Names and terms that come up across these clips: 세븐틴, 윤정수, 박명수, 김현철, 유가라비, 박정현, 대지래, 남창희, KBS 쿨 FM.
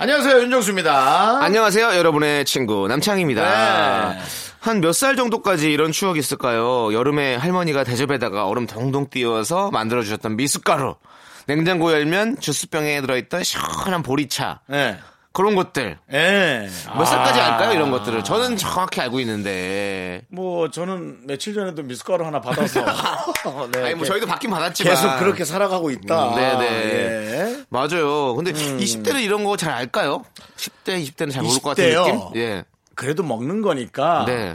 안녕하세요, 윤정수입니다. 안녕하세요, 여러분의 친구 남창희입니다. 네. 한 몇 살 정도까지 이런 추억이 있을까요? 여름에 할머니가 대접에다가 얼음 동동 띄워서 만들어주셨던 미숫가루, 냉장고 열면 주스병에 들어있던 시원한 보리차, 네. 그런 것들. 네. 몇 살까지 알까요, 이런 것들을? 저는 정확히 알고 있는데. 뭐 저는 며칠 전에도 미숫가루 하나 받아서 네, 아니 뭐 저희도 받긴 받았지만 계속 그렇게 살아가고 있다. 네네. 예. 맞아요. 근데 20대는 이런 거 잘 알까요? 10대, 20대는 잘 모를 것 같은 느낌? 예. 그래도 먹는 거니까. 네.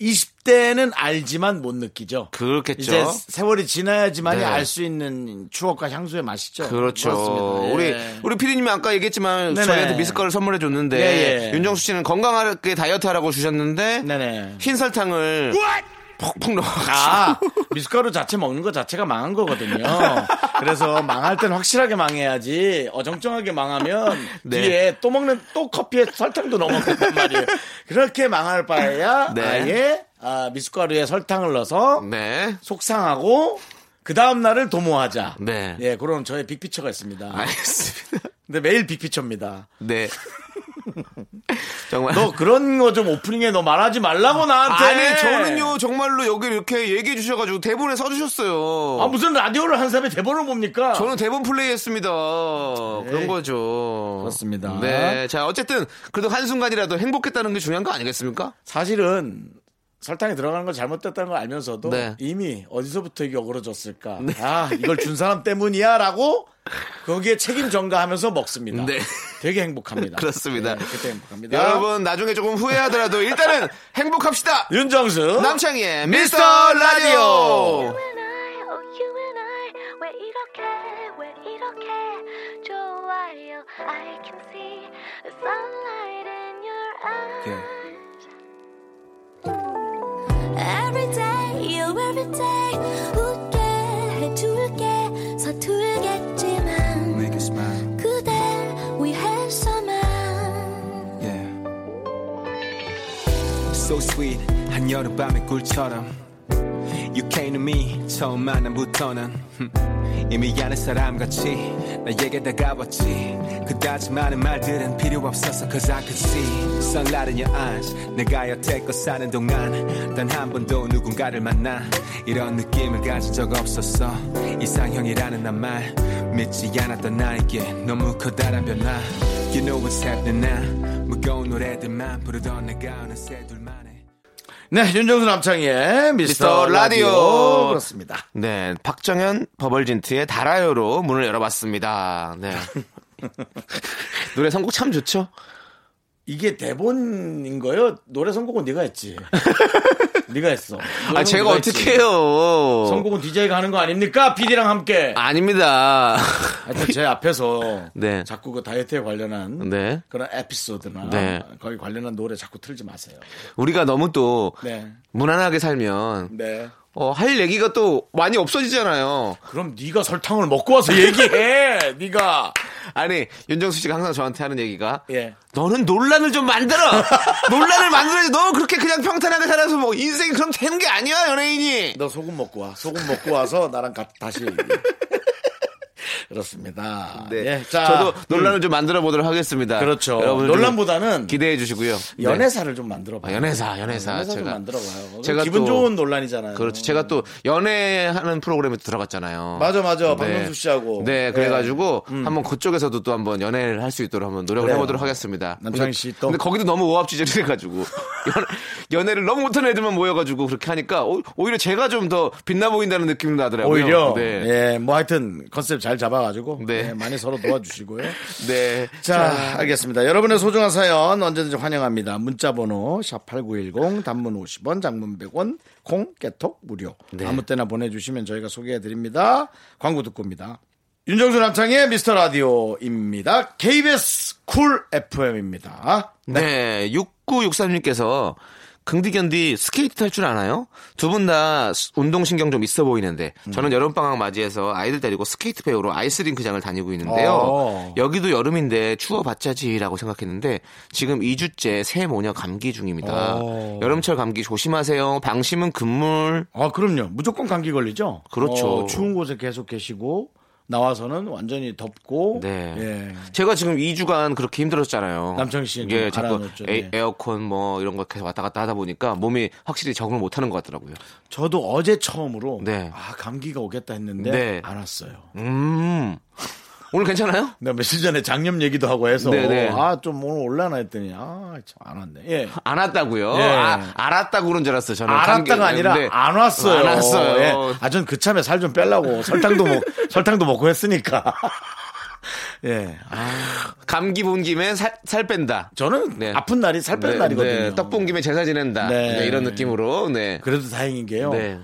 20대는 알지만 못 느끼죠. 그렇겠죠. 이제 세월이 지나야지만이 네. 알 수 있는 추억과 향수의 맛이죠. 그렇죠. 그렇습니다. 예. 우리 피디님이 아까 얘기했지만 네네. 저희한테 미숫가루를 선물해 줬는데 네네. 윤정수 씨는 건강하게 다이어트하라고 주셨는데 네네. 흰 설탕을 푹푹 넣어가지고 미숫가루 자체 먹는 것 자체가 망한 거거든요. 그래서 망할 땐 확실하게 망해야지 어정쩡하게 망하면 네. 뒤에 또 먹는 또 커피에 설탕도 넣어 먹는단 말이에요. 그렇게 망할 바에야 네. 아예 미숫가루에 설탕을 넣어서 네. 속상하고 그 다음 날을 도모하자. 네. 예, 그런 저의 빅피처가 있습니다. 알겠습니다. 근데 매일 빅피처입니다. 네. 정말. 너 그런 거 좀 오프닝에 너 말하지 말라고 나한테. 아니 저는요 정말로 여기 이렇게 얘기해 주셔가지고 대본에 써주셨어요. 아 무슨 라디오를 한 사람이 대본을 봅니까? 저는 대본 플레이했습니다. 에이, 그런 거죠. 그렇습니다. 네. 자 어쨌든 그래도 한 순간이라도 행복했다는 게 중요한 거 아니겠습니까? 사실은 설탕이 들어가는 건 잘못됐다는 걸 알면서도 네. 이미 어디서부터 이게 어그러졌을까. 네. 아 이걸 준 사람 때문이야라고. 거기에 책임 전가하면서 먹습니다. 네. 되게 행복합니다. 그렇습니다. 네, 그때 행복합니다. 여러분 나중에 조금 후회하더라도 일단은 행복합시다. 윤정수 남창희의 미스터 라디오. So sweet 한여름밤의 꿀처럼 You came to me 처음 만남부터는 이미 아는 사람같이 나에게 다가왔지 그다지 많은 말들은 필요 없어서 Cause I could see Sunlight in your eyes 내가 여태껏 사는 동안 단 한 번도 누군가를 만나 이런 느낌을 가진 적 없었어 이상형이라는 난 말 믿지 않았던 나에게 너무 커다란 변화 You know what's happening now 무거운 노래들만 부르던 내가 어느새 둘만의 네, 윤정수 남창희의 미스터 라디오. 그렇습니다. 네, 박정현 버벌진트의 달아요로 문을 열어봤습니다. 네. 노래 선곡 참 좋죠? 이게 대본인 거예요? 노래 선곡은 네가 했지. 네가 했어. 아, 제가 어떻게 해요? 선곡은 DJ가 하는 거 아닙니까? PD랑 함께. 아닙니다. 하여튼 제 앞에서 네. 자꾸 그 다이어트에 관련한 네. 그런 에피소드나 네. 거기 관련한 노래 자꾸 틀지 마세요. 우리가 너무 또 네. 무난하게 살면 네. 할 얘기가 또 많이 없어지잖아요. 그럼 네가 설탕을 먹고 와서 얘기해. 네가. 아니 윤정수 씨가 항상 저한테 하는 얘기가 예. 너는 논란을 좀 만들어. 논란을 만들어야지. 너 그렇게 그냥 평탄하게 살아서 뭐 인생이 그럼 되는 게 아니야 연예인이. 너 소금 먹고 와. 소금 먹고 와서 나랑 다시 얘기해. 그렇습니다. 네. 예, 자, 저도 논란을 좀 만들어 보도록 하겠습니다. 그렇죠. 논란보다는 기대해 주시고요. 연애사를 좀 만들어 봐요. 연애사 제가 만들어 봐요. 제가 기분 좋은 논란이잖아요. 그렇죠. 제가 또 연애하는 프로그램에 들어갔잖아요. 맞아. 네. 박명수 씨하고. 네, 그래가지고 한번 그쪽에서도 또 한번 연애를 할 수 있도록 한번 노력을 해보도록 하겠습니다. 남창희 씨 또. 근데 거기도 너무 오합지졸해가지고 연애를 너무 못하는 애들만 모여가지고 그렇게 하니까 오히려 제가 좀 더 빛나 보인다는 느낌이 나더라고요. 오히려. 네. 예, 뭐 하여튼 컨셉 잘 잡아가지고 네. 네, 많이 서로 도와주시고요. 네, 자 알겠습니다. 여러분의 소중한 사연 언제든지 환영합니다. 문자번호 #8910 단문 50원, 장문 100원, 콩 깨톡 무료. 네. 아무 때나 보내주시면 저희가 소개해드립니다. 광고 듣고입니다. 윤정수 남창의 미스터 라디오입니다. KBS 쿨 FM입니다. 네, 6963님께서 긍디견디 스케이트 탈 줄 아나요? 두 분 다 운동신경 좀 있어 보이는데 저는 여름방학 맞이해서 아이들 데리고 스케이트 배우러 아이스링크장을 다니고 있는데요. 여기도 여름인데 추워봤자지라고 생각했는데 지금 2주째 새 모녀 감기 중입니다. 여름철 감기 조심하세요. 방심은 금물. 아, 그럼요. 무조건 감기 걸리죠? 그렇죠. 추운 곳에 계속 계시고 나와서는 완전히 덥고. 네. 예. 제가 지금 2주간 그렇게 힘들었잖아요. 남창희 씨는 예, 자꾸 에어컨 뭐 이런 거 계속 왔다 갔다 하다 보니까 몸이 확실히 적응을 못하는 것 같더라고요. 저도 어제 처음으로 네. 아 감기가 오겠다 했는데 네. 안 왔어요. 오늘 괜찮아요? 네, 며칠 전에 장염 얘기도 하고 해서 아, 좀 오늘 올라나 했더니 아, 참 안 왔네. 예. 안 왔다고요? 예. 아, 알았다고 그런 줄 알았어요. 저는 알았다가 아니라 안 왔어요. 안 왔어요. 예. 아, 전 그참에 살 좀 빼려고 설탕도 먹고 했으니까. 예. 아, 감기 본 김에 살 뺀다. 저는 네. 아픈 날이 살 빼는 네, 날이거든요. 네. 떡 본 김에 제사 지낸다. 네. 네, 이런 느낌으로. 네. 그래도 다행인 게요. 네.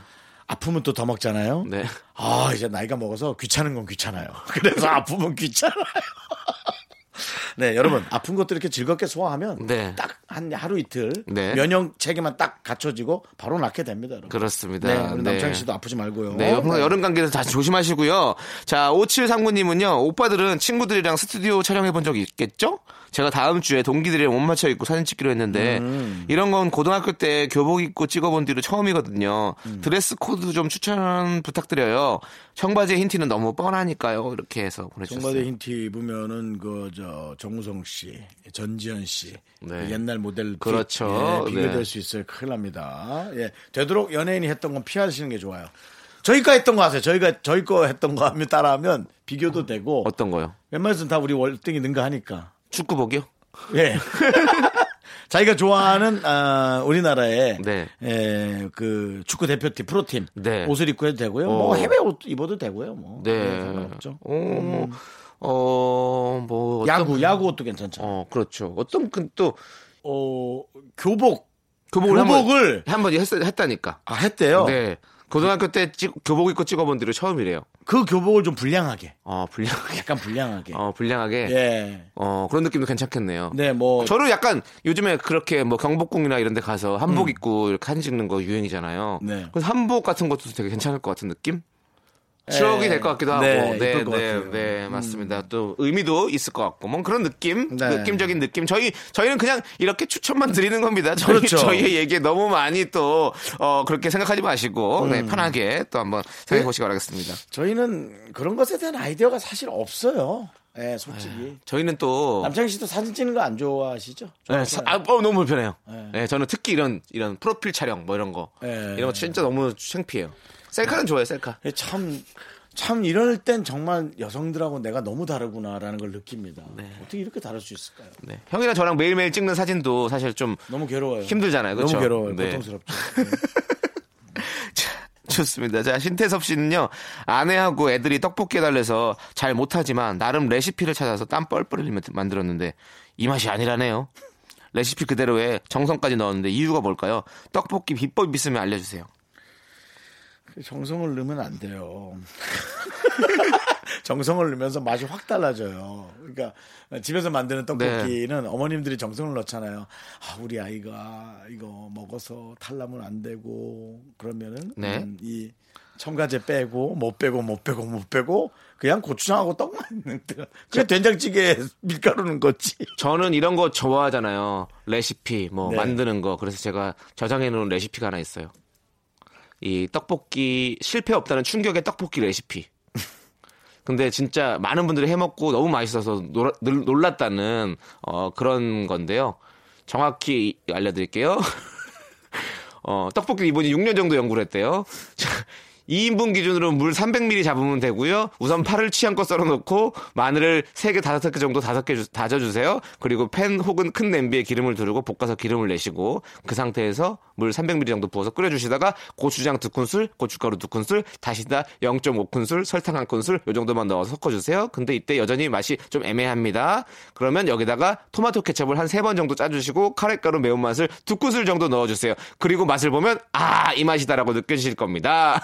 아프면 또 더 먹잖아요. 네. 아, 이제 나이가 먹어서 귀찮은 건 귀찮아요. 그래서 아프면 귀찮아요. 네, 여러분 아픈 것도 이렇게 즐겁게 소화하면 네. 딱 한 하루 이틀 네. 면역 체계만 딱 갖춰지고 바로 낫게 됩니다, 여러분. 그렇습니다. 네, 우리 남창희 씨도 아프지 말고요. 네, 여름 감기에서 다 조심하시고요. 자, 5739님은요. 오빠들은 친구들이랑 스튜디오 촬영해 본 적이 있겠죠? 제가 다음 주에 동기들이랑 옷 맞춰 입고 사진 찍기로 했는데 이런 건 고등학교 때 교복 입고 찍어본 뒤로 처음이거든요. 드레스 코드 좀 추천 부탁드려요. 청바지 흰 티는 너무 뻔하니까요. 이렇게 해서 보내주셨어요. 청바지 흰 티 입으면은 그저 정우성 씨, 전지현 씨 네. 그 옛날 모델 그렇죠. 예, 비교될 네. 수 있어요. 큰일 납니다. 예, 되도록 연예인이 했던 건 피하시는 게 좋아요. 저희가 했던 거 하세요. 저희 거 했던 거 하면 따라하면 비교도 되고 어떤 거요? 웬만해서는 다 우리 월등히 능가하니까. 축구복이요? 예. 자기가 좋아하는 우리나라의 네. 예, 그 축구 대표팀 프로팀 네. 옷을 입고 해도 되고요. 뭐 해외 옷 입어도 되고요. 뭐. 네. 상관없죠. 뭐 야구 옷도 괜찮죠. 그렇죠. 어떤 또 교복을 한번 했다니까. 아, 했대요. 네. 고등학교 때 교복 입고 찍어본 뒤로 처음이래요. 그 교복을 좀 불량하게. 약간 불량하게. 불량하게. 예. 그런 느낌도 괜찮겠네요. 네, 뭐. 저는 약간 요즘에 그렇게 뭐 경복궁이나 이런 데 가서 한복 입고 이렇게 사진 찍는 거 유행이잖아요. 네. 그래서 한복 같은 것도 되게 괜찮을 것 같은 느낌? 추억이 될 것 같기도 하고. 네, 네, 맞습니다. 또 의미도 있을 것 같고. 뭐 그런 느낌? 네. 느낌적인 느낌. 저희는 그냥 이렇게 추천만 드리는 겁니다. 그렇죠. 저희의 얘기에 너무 많이 또, 그렇게 생각하지 마시고, 네, 편하게 또 한번 생각해 보시기 바라겠습니다. 저희는 그런 것에 대한 아이디어가 사실 없어요. 네, 솔직히. 저희는 또. 남창희 씨도 사진 찍는 거 안 좋아하시죠? 네, 너무 불편해요. 네. 네, 저는 특히 이런 프로필 촬영 뭐 이런 거. 네. 이런 거 진짜 너무 창피해요. 셀카는 좋아요, 셀카. 참 이럴 땐 정말 여성들하고 내가 너무 다르구나라는 걸 느낍니다. 네. 어떻게 이렇게 다를 수 있을까요? 네. 형이랑 저랑 매일매일 찍는 사진도 사실 좀 너무 괴로워요. 힘들잖아요. 그렇죠? 너무 괴로워요. 네. 고통스럽죠. 좋습니다. 자, 신태섭 씨는요. 아내하고 애들이 떡볶이 해달래서 잘 못하지만 나름 레시피를 찾아서 땀 뻘뻘 흘리면서 만들었는데 이 맛이 아니라네요. 레시피 그대로에 정성까지 넣었는데 이유가 뭘까요? 떡볶이 비법 있으면 알려주세요. 정성을 넣으면 안 돼요. 정성을 넣으면서 맛이 확 달라져요. 그러니까 집에서 만드는 떡볶이는 네. 어머님들이 정성을 넣잖아요. 아, 우리 아이가 이거 먹어서 탈라면 안 되고 그러면은 네. 이 첨가제 빼고 못 빼고 그냥 고추장하고 떡만 있는데 그냥 된장찌개에 밀가루는 거지. 저는 이런 거 좋아하잖아요. 레시피 뭐 네. 만드는 거. 그래서 제가 저장해 놓은 레시피가 하나 있어요. 이 떡볶이 실패 없다는 충격의 떡볶이 레시피. 근데 진짜 많은 분들이 해먹고 너무 맛있어서 놀랐다는 그런 건데요. 정확히 알려드릴게요. 떡볶이 이분이 6년 정도 연구를 했대요. 2인분 기준으로 물 300ml 잡으면 되고요. 우선 파를 취향껏 썰어놓고 마늘을 3개, 5개 정도 다져주세요. 그리고 팬 혹은 큰 냄비에 기름을 두르고 볶아서 기름을 내시고 그 상태에서 물 300ml 정도 부어서 끓여주시다가 고추장 2큰술, 고춧가루 2큰술, 다시다 0.5큰술, 설탕 1큰술 요 정도만 넣어서 섞어주세요. 근데 이때 여전히 맛이 좀 애매합니다. 그러면 여기다가 토마토 케첩을 한 3번 정도 짜주시고 카레가루 매운맛을 2큰술 정도 넣어주세요. 그리고 맛을 보면 아, 이 맛이다라고 느껴지실 겁니다.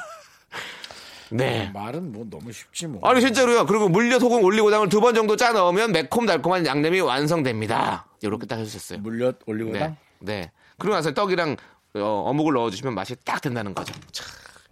네. 말은 뭐 너무 쉽지 뭐. 아니 진짜로요. 그리고 물엿 혹은 올리고당을 두 번 정도 짜 넣으면 매콤달콤한 양념이 완성됩니다. 이렇게 딱 해주셨어요. 물엿 올리고당? 네. 네. 그리고 나서 떡이랑 어묵을 넣어주시면 맛이 딱 된다는 거죠. 차,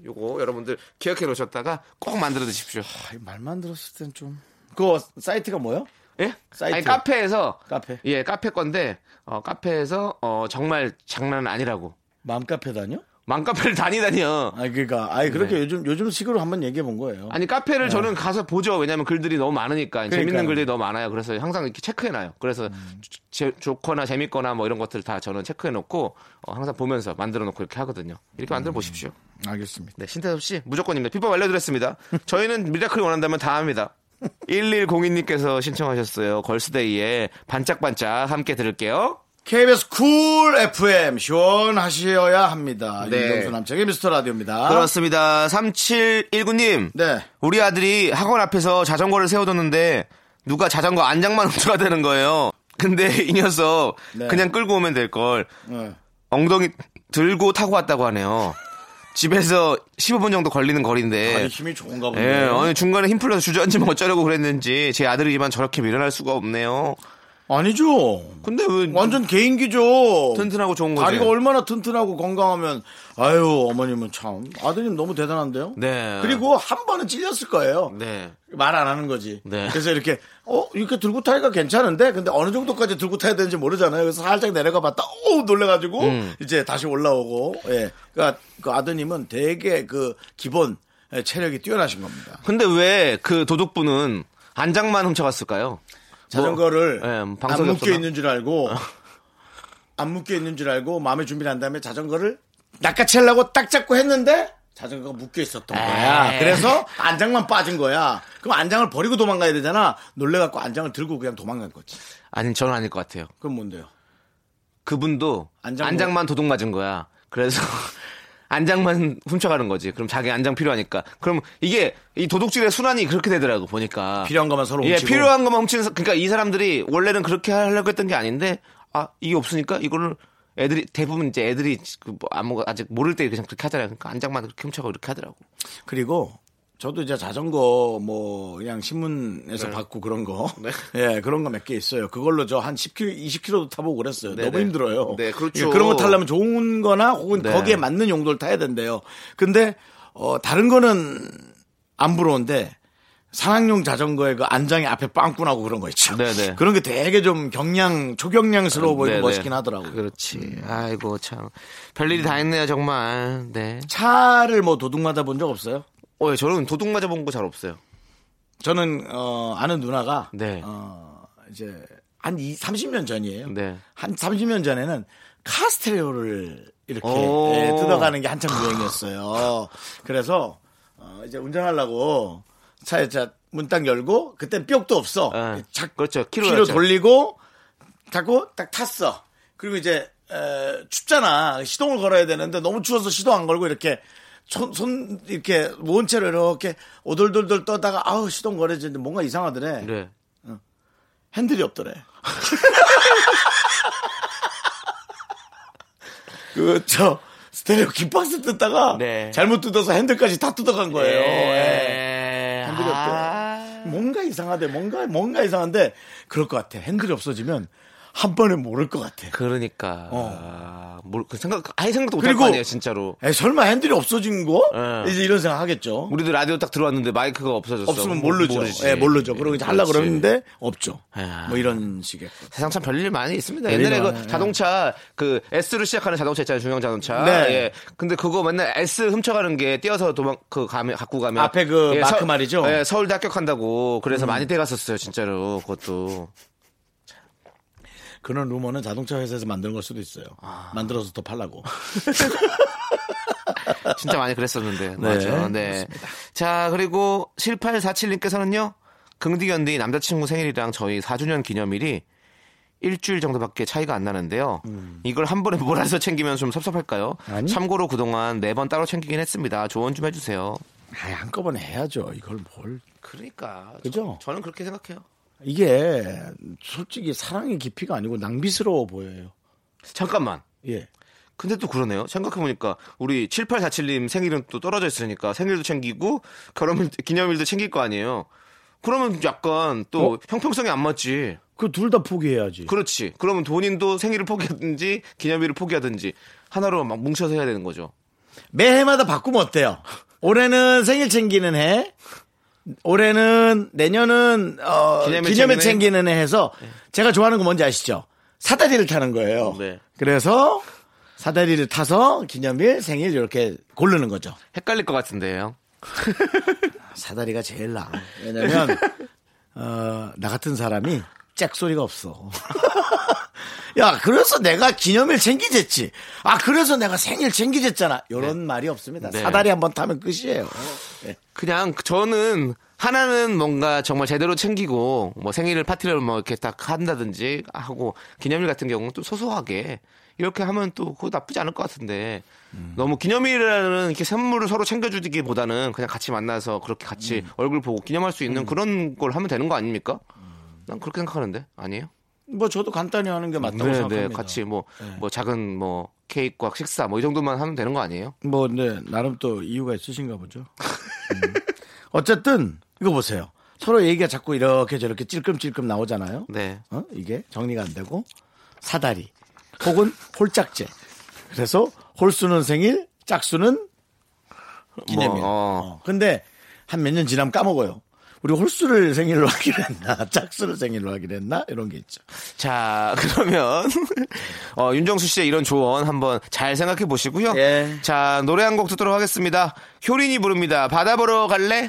요거 여러분들 기억해 놓으셨다가 꼭 만들어 드십시오. 아, 말만 들었을 땐 좀. 그거 사이트가 뭐요? 예? 사이트. 아니, 카페에서. 카페. 예, 카페 건데 카페에서 정말 장난 아니라고. 맘카페 다녀? 맘카페를 다니다니요. 아, 그러니까, 아니 그렇게 네. 요즘 식으로 한번 얘기해 본 거예요. 아니 카페를 네. 저는 가서 보죠. 왜냐하면 글들이 너무 많으니까 그러니까요. 재밌는 글들이 너무 많아요. 그래서 항상 이렇게 체크해놔요. 그래서 좋거나 재밌거나 뭐 이런 것들 다 저는 체크해놓고 항상 보면서 만들어놓고 이렇게 하거든요. 이렇게 만들어 보십시오. 알겠습니다. 네, 신태섭 씨 무조건입니다. 비법 알려드렸습니다. 저희는 미라클 원한다면 다 합니다. 1102님께서 신청하셨어요. 걸스데이에 반짝반짝 함께 들을게요. KBS 쿨 FM 시원하셔야 합니다. 네. 윤정수 남창의 미스터 라디오입니다. 그렇습니다. 3719님. 네. 우리 아들이 학원 앞에서 자전거를 세워뒀는데 누가 자전거 안장만 훔쳐가되는 거예요. 근데 이 녀석 네. 그냥 끌고 오면 될걸 네. 엉덩이 들고 타고 왔다고 하네요. 집에서 15분 정도 걸리는 거리인데. 아니, 힘이 좋은가 보네. 예, 아니, 중간에 힘 풀려서 주저앉으면 어쩌려고 그랬는지 제 아들이지만 저렇게 밀어낼 수가 없네요. 아니죠. 근데 왜 완전 개인기죠. 튼튼하고 좋은 거죠. 다리가 얼마나 튼튼하고 건강하면 아유 어머님은 참 아드님 너무 대단한데요. 네. 그리고 한 번은 찔렸을 거예요. 네. 말 안 하는 거지. 네. 그래서 이렇게 이렇게 들고 타기가 괜찮은데 근데 어느 정도까지 들고 타야 되는지 모르잖아요. 그래서 살짝 내려가봤다 놀래가지고 이제 다시 올라오고. 예. 그러니까 그 아드님은 되게 그 기본 체력이 뛰어나신 겁니다. 근데 왜 그 도둑분은 안장만 훔쳐갔을까요? 자전거를 네, 안 묶여 있는 줄 알고 마음의 준비를 한 다음에 자전거를 낚아채려고 딱 잡고 했는데 자전거가 묶여 있었던 거야. 그래서 안장만 빠진 거야. 그럼 안장을 버리고 도망가야 되잖아. 놀래갖고 안장을 들고 그냥 도망간 거지. 아니 저는 아닐 것 같아요. 그럼 뭔데요? 그분도 안장만 도둑 맞은 거야. 그래서 안장만 훔쳐가는 거지. 그럼 자기 안장 필요하니까. 그럼 이게 이 도둑질의 순환이 그렇게 되더라고 보니까. 필요한 것만 서로 훔치고. 예, 필요한 것만 훔치는. 그러니까 이 사람들이 원래는 그렇게 하려고 했던 게 아닌데 이게 없으니까 이거를 애들이 대부분 이제 애들이 아무 아직 모를 때 그냥 그렇게 하잖아요. 그러니까 안장만 그렇게 훔쳐가고 이렇게 하더라고. 그리고 저도 이제 자전거 뭐 그냥 신문에서 네. 받고 그런 거, 네. 예 그런 거 몇 개 있어요. 그걸로 저 한 10km, 20km도 타보고 그랬어요. 네네. 너무 힘들어요. 네, 그렇죠. 그런 거 타려면 좋은거나 혹은 네. 거기에 맞는 용도를 타야 된대요. 근데 다른 거는 안 부러운데. 산악용 자전거에 그 안장이 앞에 빵꾸나고 그런 거 있죠. 네네. 그런 게 되게 좀 초경량스러워 보이고 멋있긴 하더라고요. 그렇지. 아이고 참 별일이 다 있네요 정말. 네. 차를 뭐 도둑 맞아 본 적 없어요? 예, 저는 도둑 맞아 본 거 잘 없어요. 저는 아는 누나가 네. 이제 한 30년 전이에요. 네. 한 30년 전에는 카스테레오를 이렇게 뜯어가는 게 한참 유행이었어요. 그래서 이제 운전하려고 차에 문 딱 열고 그땐 뿅도 없어. 아, 그렇죠. 키로 돌리고 자꾸 딱 탔어. 그리고 이제 춥잖아. 시동을 걸어야 되는데 너무 추워서 시동 안 걸고 이렇게 손 이렇게 모은 채로 이렇게 오돌돌돌 떠다가 아우 시동 걸어지는데 뭔가 이상하더래. 그래. 어. 핸들이 없더래. 그렇죠. 스테레오 깃박스 뜯다가 네. 잘못 뜯어서 핸들까지 다 뜯어간 거예요. 핸들이 없대. 뭔가 이상하대. 뭔가 이상한데 그럴 것 같아. 핸들이 없어지면 한 번에 모를 것 같아. 그러니까. 생각도 못할 거 아니에요, 진짜로. 설마 핸들이 없어진 거? 에. 이제 이런 생각 하겠죠. 우리도 라디오 딱 들어왔는데 마이크가 없어졌어. 없으면 모르죠. 예, 모르죠. 그러고 이제 하려고 그러는데 없죠. 에야. 뭐 이런 식의. 세상 참 별일 많이 있습니다. 별일 옛날에 그 자동차 그 S로 시작하는 자동차 있잖아요, 중형 자동차. 네. 예. 근데 그거 맨날 S 훔쳐가는 게 뛰어서 갖고 가면 앞에 그 예, 마크 말이죠. 예, 서울대 합격한다고 그래서 많이 떼갔었어요, 진짜로. 그것도. 그런 루머는 자동차 회사에서 만드는 걸 수도 있어요. 만들어서 더 팔라고. 진짜 많이 그랬었는데. 맞아요. 네. 자, 그리고 7847님께서는요. 긍디견디 남자친구 생일이랑 저희 4주년 기념일이 일주일 정도밖에 차이가 안 나는데요. 이걸 한 번에 몰아서 챙기면 좀 섭섭할까요? 아니? 참고로 그동안 4번 따로 챙기긴 했습니다. 조언 좀 해주세요. 아이, 한꺼번에 해야죠. 이걸 뭘. 그러니까. 그죠? 저는 그렇게 생각해요. 이게 솔직히 사랑의 깊이가 아니고 낭비스러워 보여요. 잠깐만. 예. 근데 또 그러네요. 생각해보니까 우리 7847님 생일은 또 떨어져 있으니까 생일도 챙기고 결혼 기념일도 챙길 거 아니에요. 그러면 약간 또 형평성이 안 맞지. 그 둘 다 포기해야지. 그렇지. 그러면 본인도 생일을 포기하든지 기념일을 포기하든지 하나로 막 뭉쳐서 해야 되는 거죠. 매해마다 바꾸면 어때요? 올해는 생일 챙기는 해. 올해는 내년은 기념일 챙기는 해 해서 제가 좋아하는 거 뭔지 아시죠? 사다리를 타는 거예요. 네. 그래서 사다리를 타서 기념일, 생일 이렇게 고르는 거죠. 헷갈릴 것 같은데요. 사다리가 제일 나아. 왜냐면 나 같은 사람이 짝소리가 없어. 야, 그래서 내가 기념일 챙기겠지. 아, 그래서 내가 생일 챙기겠잖아. 이런 말이 없습니다. 네. 사다리 한번 타면 끝이에요. 네. 그냥 저는 하나는 뭔가 정말 제대로 챙기고 뭐 생일을 파티를 뭐 이렇게 딱 한다든지 하고 기념일 같은 경우는 또 소소하게 이렇게 하면 또 그거 나쁘지 않을 것 같은데 너무 기념일이라는 이렇게 선물을 서로 챙겨주기보다는 그냥 같이 만나서 그렇게 같이 얼굴 보고 기념할 수 있는 그런 걸 하면 되는 거 아닙니까? 난 그렇게 생각하는데 아니에요? 뭐 저도 간단히 하는 게 맞다고 생각합니다. 같이 뭐 작은 뭐 케이크와 식사 뭐 이 정도만 하면 되는 거 아니에요? 뭐 네, 나름 또 이유가 있으신가 보죠. 어쨌든 이거 보세요. 서로 얘기가 자꾸 이렇게 저렇게 찔끔찔끔 나오잖아요. 네. 이게 정리가 안 되고 사다리. 혹은 홀짝제. 그래서 홀수는 생일, 짝수는 기념일. 근데 한 몇 년 지나면 까먹어요. 우리 홀수를 생일로 하기로 했나, 짝수를 생일로 하기로 했나 이런 게 있죠. 자, 그러면 윤정수 씨의 이런 조언 한번 잘 생각해 보시고요. 예. 자, 노래 한 곡 듣도록 하겠습니다. 효린이 부릅니다. 바다 보러 갈래?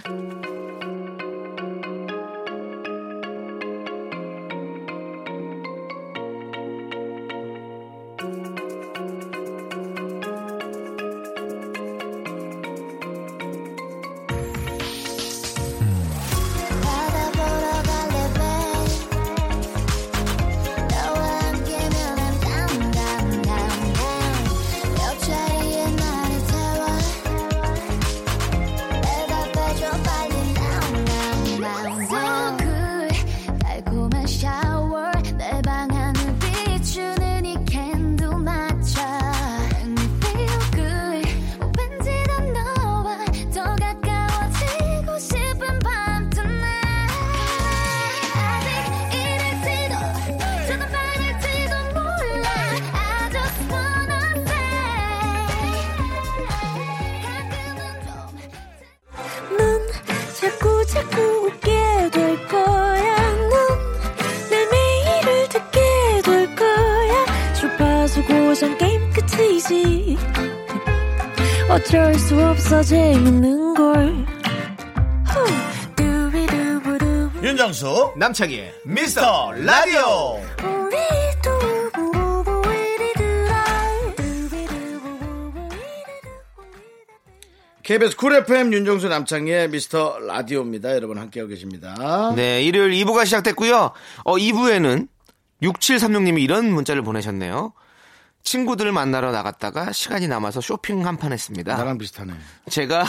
어쩔 수 없어 재밌는 걸. 윤정수 남창희 미스터 라디오. KBS 쿨 FM 윤정수 남창희의 미스터 라디오입니다. 여러분 함께하고 계십니다. 네, 일요일 2부가 시작됐고요. 2부에는 6736님이 이런 문자를 보내셨네요. 친구들을 만나러 나갔다가 시간이 남아서 쇼핑 한 판 했습니다. 나랑 비슷하네. 제가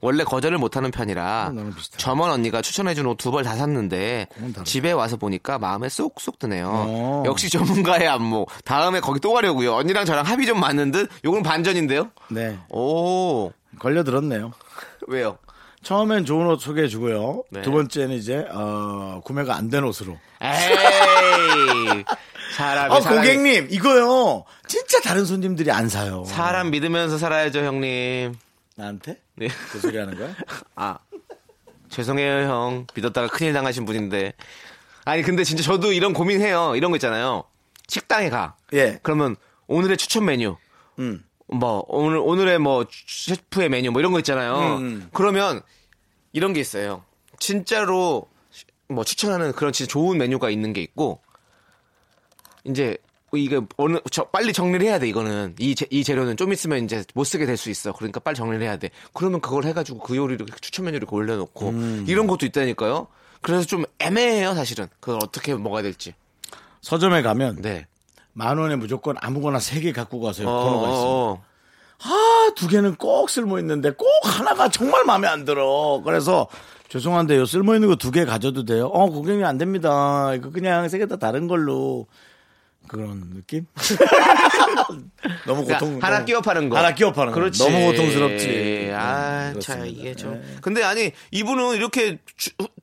원래 거절을 못하는 편이라 저먼 언니가 추천해준 옷 2벌 다 샀는데 집에 와서 보니까 마음에 쏙쏙 드네요. 역시 전문가의 안목. 다음에 거기 또 가려고요. 언니랑 저랑 합이 좀 맞는 듯? 요건 반전인데요? 네. 오, 걸려들었네요. 왜요? 처음엔 좋은 옷 소개해주고요. 네. 두 번째는 이제 구매가 안 된 옷으로. 에이. 사람이 고객님 이거요 진짜 다른 손님들이 안 사요. 사람 믿으면서 살아야죠 형님. 나한테? 네. 그 소리 하는 거야? 아, 죄송해요 형. 믿었다가 큰일 당하신 분인데. 아니 근데 진짜 저도 이런 고민해요. 이런 거 있잖아요. 식당에 가. 예. 그러면 오늘의 추천 메뉴. 뭐 오늘의 뭐 셰프의 메뉴 뭐 이런 거 있잖아요. 그러면 이런 게 있어요. 진짜로 뭐 추천하는 그런 진짜 좋은 메뉴가 있는 게 있고. 이제 이거 어느 빨리 정리를 해야 돼. 이거는 이 재료는 좀 있으면 이제 못 쓰게 될 수 있어. 그러니까 빨리 정리를 해야 돼. 그러면 그걸 해가지고 그 요리를 추천 메뉴를 올려놓고 이런 것도 있다니까요. 그래서 좀 애매해요 사실은. 그걸 어떻게 먹어야 될지. 서점에 가면 네. 10,000원에 무조건 아무거나 3개 갖고 가서 코너가 있어요. 아, 2개는 꼭 쓸모 있는데 꼭 하나가 정말 마음에 안 들어. 그래서 죄송한데요 쓸모 있는 거 2개 가져도 돼요? 고객님 안 됩니다. 이거 그냥 3개 다 다른 걸로. 그런 느낌? 너무 고통. 그러니까 하나 끼워 파는 거. 하나 끼워 파는 거. 그렇지. 너무 고통스럽지. 아, 참 이게 좀. 네. 근데 아니 이분은 이렇게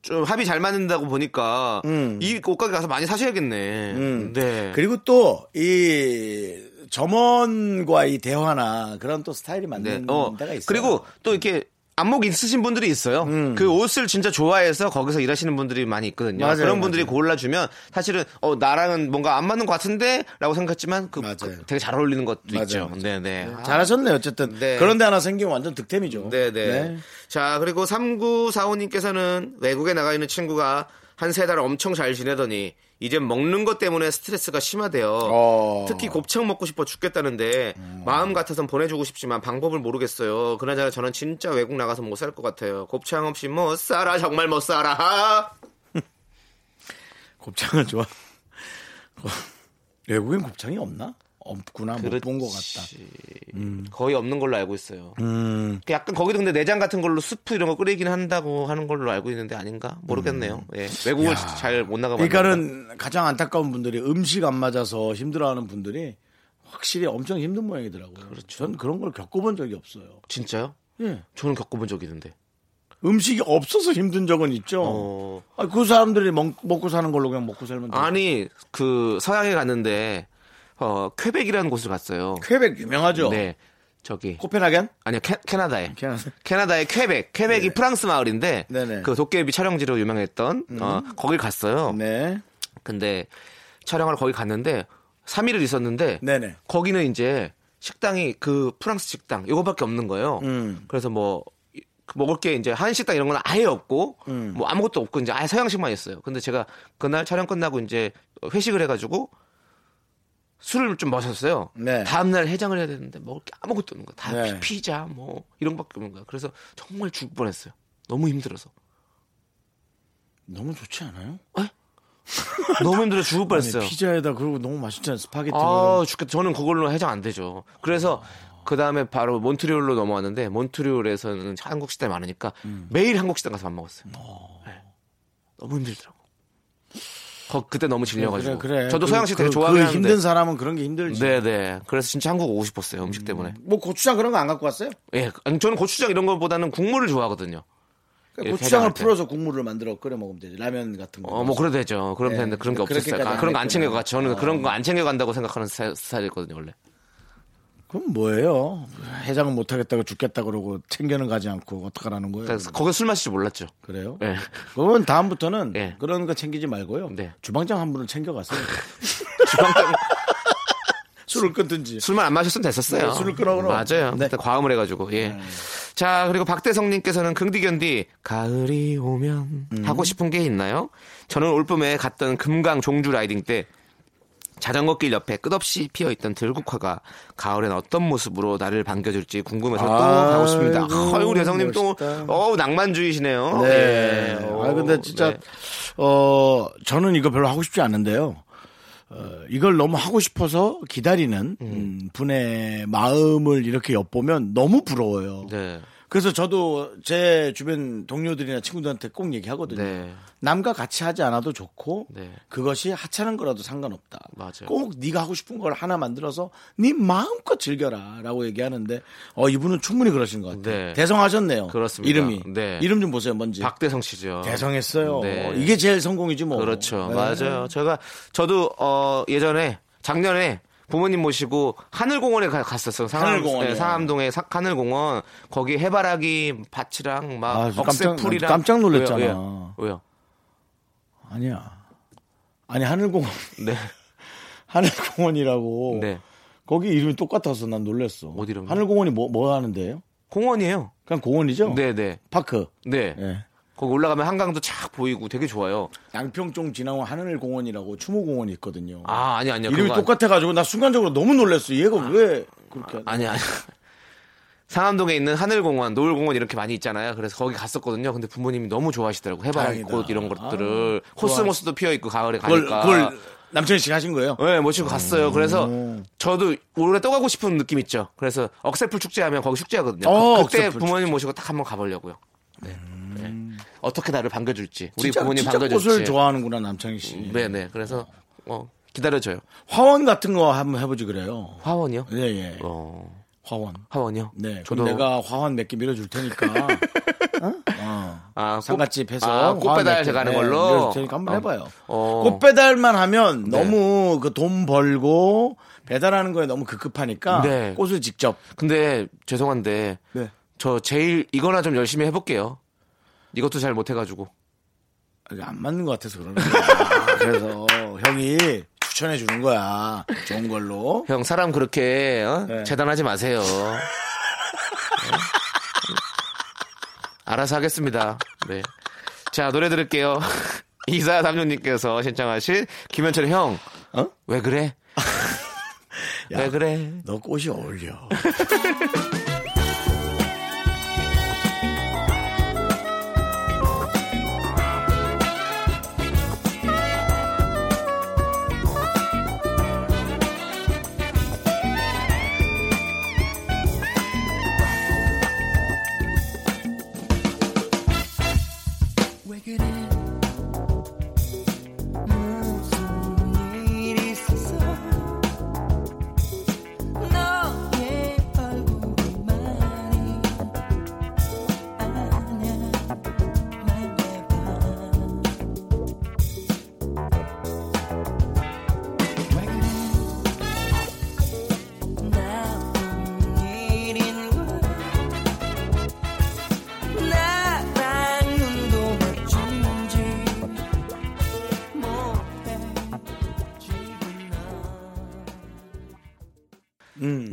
좀 합이 잘 맞는다고 보니까 이 옷가게 가서 많이 사셔야겠네. 네. 그리고 또 이 점원과의 대화나 그런 또 스타일이 맞는 데가 있어요. 그리고 또 이렇게. 안목 있으신 분들이 있어요. 그 옷을 진짜 좋아해서 거기서 일하시는 분들이 많이 있거든요. 맞아요, 그런 분들이 맞아요. 골라주면 사실은 나랑은 뭔가 안 맞는 것 같은데 라고 생각했지만 그 되게 잘 어울리는 것도 맞아요, 있죠. 맞아요. 네네. 잘하셨네요. 어쨌든. 네. 그런데 하나 생기면 완전 득템이죠. 네네. 네. 자, 그리고 3945님께서는 외국에 나가 있는 친구가 한 세 달 엄청 잘 지내더니 이제 먹는 것 때문에 스트레스가 심하대요. 특히 곱창 먹고 싶어 죽겠다는데 마음 같아선 보내주고 싶지만 방법을 모르겠어요. 그나저나 저는 진짜 외국 나가서 못 살 것 같아요. 곱창 없이 못 살아. 정말 못 살아. 곱창은 좋아. 외국엔 곱창이 없나? 없구나. 못 본 것 같다. 거의 없는 걸로 알고 있어요. 약간 거기도 근데 내장 같은 걸로 수프 이런 거 끓이긴 한다고 하는 걸로 알고 있는데 아닌가 모르겠네요. 예. 외국을 잘 못 나가봤는데. 그러니까는 가장 안타까운 분들이 음식 안 맞아서 힘들어하는 분들이 확실히 엄청 힘든 모양이더라고요. 그렇죠. 전 그런 걸 겪어본 적이 없어요. 진짜요? 예. 저는 겪어본 적이 있는데. 음식이 없어서 힘든 적은 있죠. 아니, 그 사람들이 먹고 사는 걸로 그냥 먹고 살면 돼요. 아니 그 서양에 갔는데. 퀘벡이라는 곳을 갔어요. 퀘벡 유명하죠. 네, 저기 코펜하겐? 아니요, 캐나다의 퀘벡. 퀘벡이 네. 프랑스 마을인데 네네. 그 도깨비 촬영지로 유명했던 거길 갔어요. 네. 근데 촬영하러 거기 갔는데 3일을 있었는데 네네. 거기는 이제 식당이 그 프랑스 식당 이거밖에 없는 거예요. 그래서 뭐 먹을 게 이제 한식당 이런 건 아예 없고 뭐 아무것도 없고 이제 아예 서양식만 있어요. 근데 제가 그날 촬영 끝나고 이제 회식을 해가지고. 술을 좀 마셨어요. 네. 다음날 해장을 해야 되는데 먹을 게 아무것도 없는 거야. 다 네. 피자 뭐 이런 밖에 없는 거야. 그래서 정말 죽을 뻔했어요. 너무 힘들어서. 너무 좋지 않아요? 에? 너무 힘들어 죽을 뻔했어요. 피자에다 그리고 너무 맛있잖아요. 스파게티. 아 죽겠다. 저는 그걸로 해장 안 되죠. 그래서 그 다음에 바로 몬트리올로 넘어왔는데 몬트리올에서는 한국 식당이 많으니까 매일 한국 식당 가서 밥 먹었어요. 네. 너무 힘들더라고. 그때 너무 질려가지고 그래. 저도 서양식 되게 좋아하는데 그 힘든 사람은 그런 게 힘들지. 네네. 그래서 진짜 한국 오고 싶었어요. 음식 때문에. 뭐 고추장 그런 거 안 갖고 왔어요? 예, 저는 고추장 이런 거보다는 국물을 좋아하거든요. 그러니까 고추장을 풀어서 국물을 만들어 끓여 먹으면 되지. 라면 같은 거. 뭐 그래도 되죠. 그럼 되는데 네. 그런 게 없었어요. 그런 거 안 챙겨가. 저는 그런 거 안 챙겨간다고 생각하는 스타일이거든요 원래. 그럼 뭐예요? 해장은 못하겠다고 죽겠다 그러고 챙겨는 가지 않고 어떡하라는 거예요? 거기서 술 마실 줄 몰랐죠. 그래요? 네. 그러면 다음부터는 네. 그런 거 챙기지 말고요. 네. 주방장 한 분을 챙겨가세요. 주방장 술을 끊든지. 술만 안 마셨으면 됐었어요. 네, 술을 끊어. 맞아요. 네. 과음을 해가지고. 예. 자 그리고 박대성님께서는 긍디견디 가을이 오면 하고 싶은 게 있나요? 저는 올 봄에 갔던 금강 종주 라이딩 때. 자전거길 옆에 끝없이 피어있던 들국화가 가을엔 어떤 모습으로 나를 반겨줄지 궁금해서 또 가고 싶습니다. 아유, 우리 여성님 또 낭만주의시네요. 네. 네. 아 근데 진짜 네. 저는 이거 별로 하고 싶지 않은데요. 이걸 너무 하고 싶어서 기다리는 분의 마음을 이렇게 엿보면 너무 부러워요. 네. 그래서 저도 제 주변 동료들이나 친구들한테 꼭 얘기하거든요. 네. 남과 같이 하지 않아도 좋고 네. 그것이 하찮은 거라도 상관없다. 맞아요. 꼭 네가 하고 싶은 걸 하나 만들어서 네 마음껏 즐겨라 라고 얘기하는데 이분은 충분히 그러신 것 같아요. 네. 대성하셨네요. 그렇습니다. 이름이. 네. 이름 좀 보세요. 뭔지. 박대성 씨죠. 대성했어요. 네. 이게 제일 성공이지 뭐. 그렇죠. 네. 맞아요. 저도 예전에 작년에 부모님 모시고 하늘공원에 갔었어요. 네, 상암동의 하늘공원. 거기 해바라기 밭이랑 막 억새풀이랑. 깜짝 놀랐잖아. 왜요? 아니야. 아니 하늘공원. 네. 하늘공원이라고. 네. 거기 이름이 똑같아서 난 놀랐어. 어디라고? 하늘공원이 뭐 하는데요? 공원이에요. 그냥 공원이죠? 네네. 파크. 네. 네. 거기 올라가면 한강도 쫙 보이고 되게 좋아요. 양평종 지나온 하늘공원이라고 추모공원이 있거든요. 아니 이름이 똑같아가지고 나 순간적으로 너무 놀랐어. 얘가 왜 그렇게? 아니. 상암동에 있는 하늘공원, 노을공원 이렇게 많이 있잖아요. 그래서 거기 갔었거든요. 근데 부모님이 너무 좋아하시더라고. 해바라기 꽃 이런 것들을 코스모스도 피어 있고 가을에 가니까. 그걸 남철 씨가 하신 거예요? 네, 모시고 갔어요. 그래서 저도 올해 또 가고 싶은 느낌 있죠. 그래서 억새풀 축제하면 거기 축제하거든요. 그때 부모님 모시고 딱 한번 가보려고요. 네. 어떻게 나를 반겨줄지 우리 부모님 반겨줄지. 진짜 꽃을 좋아하는구나 남창희 씨. 네네. 그래서 기다려줘요. 화원 같은 거 한번 해보지 그래요. 화원이요? 네, 예. 화원이요? 네. 저도 내가 화원 몇 개 밀어줄 테니까. 상갓집 해서 꽃배달 제가 하는 걸로. 그러니까 한번 해봐요. 꽃배달만 하면 너무 그 돈 벌고 배달하는 거에 너무 급급하니까 네. 꽃을 직접. 근데 죄송한데 네. 저 제일 이거나 좀 열심히 해볼게요. 이것도 잘 못해가지고. 안 맞는 것 같아서 그러는 거야. 그래서 형이 추천해 주는 거야. 좋은 걸로. 형 사람 그렇게 네. 재단하지 마세요. 알아서 하겠습니다. 네. 자, 노래 들을게요. 이사 담요님께서 신청하신 김현철 형. 어? 왜 그래? 야, 왜 그래? 너 꽃이 어울려.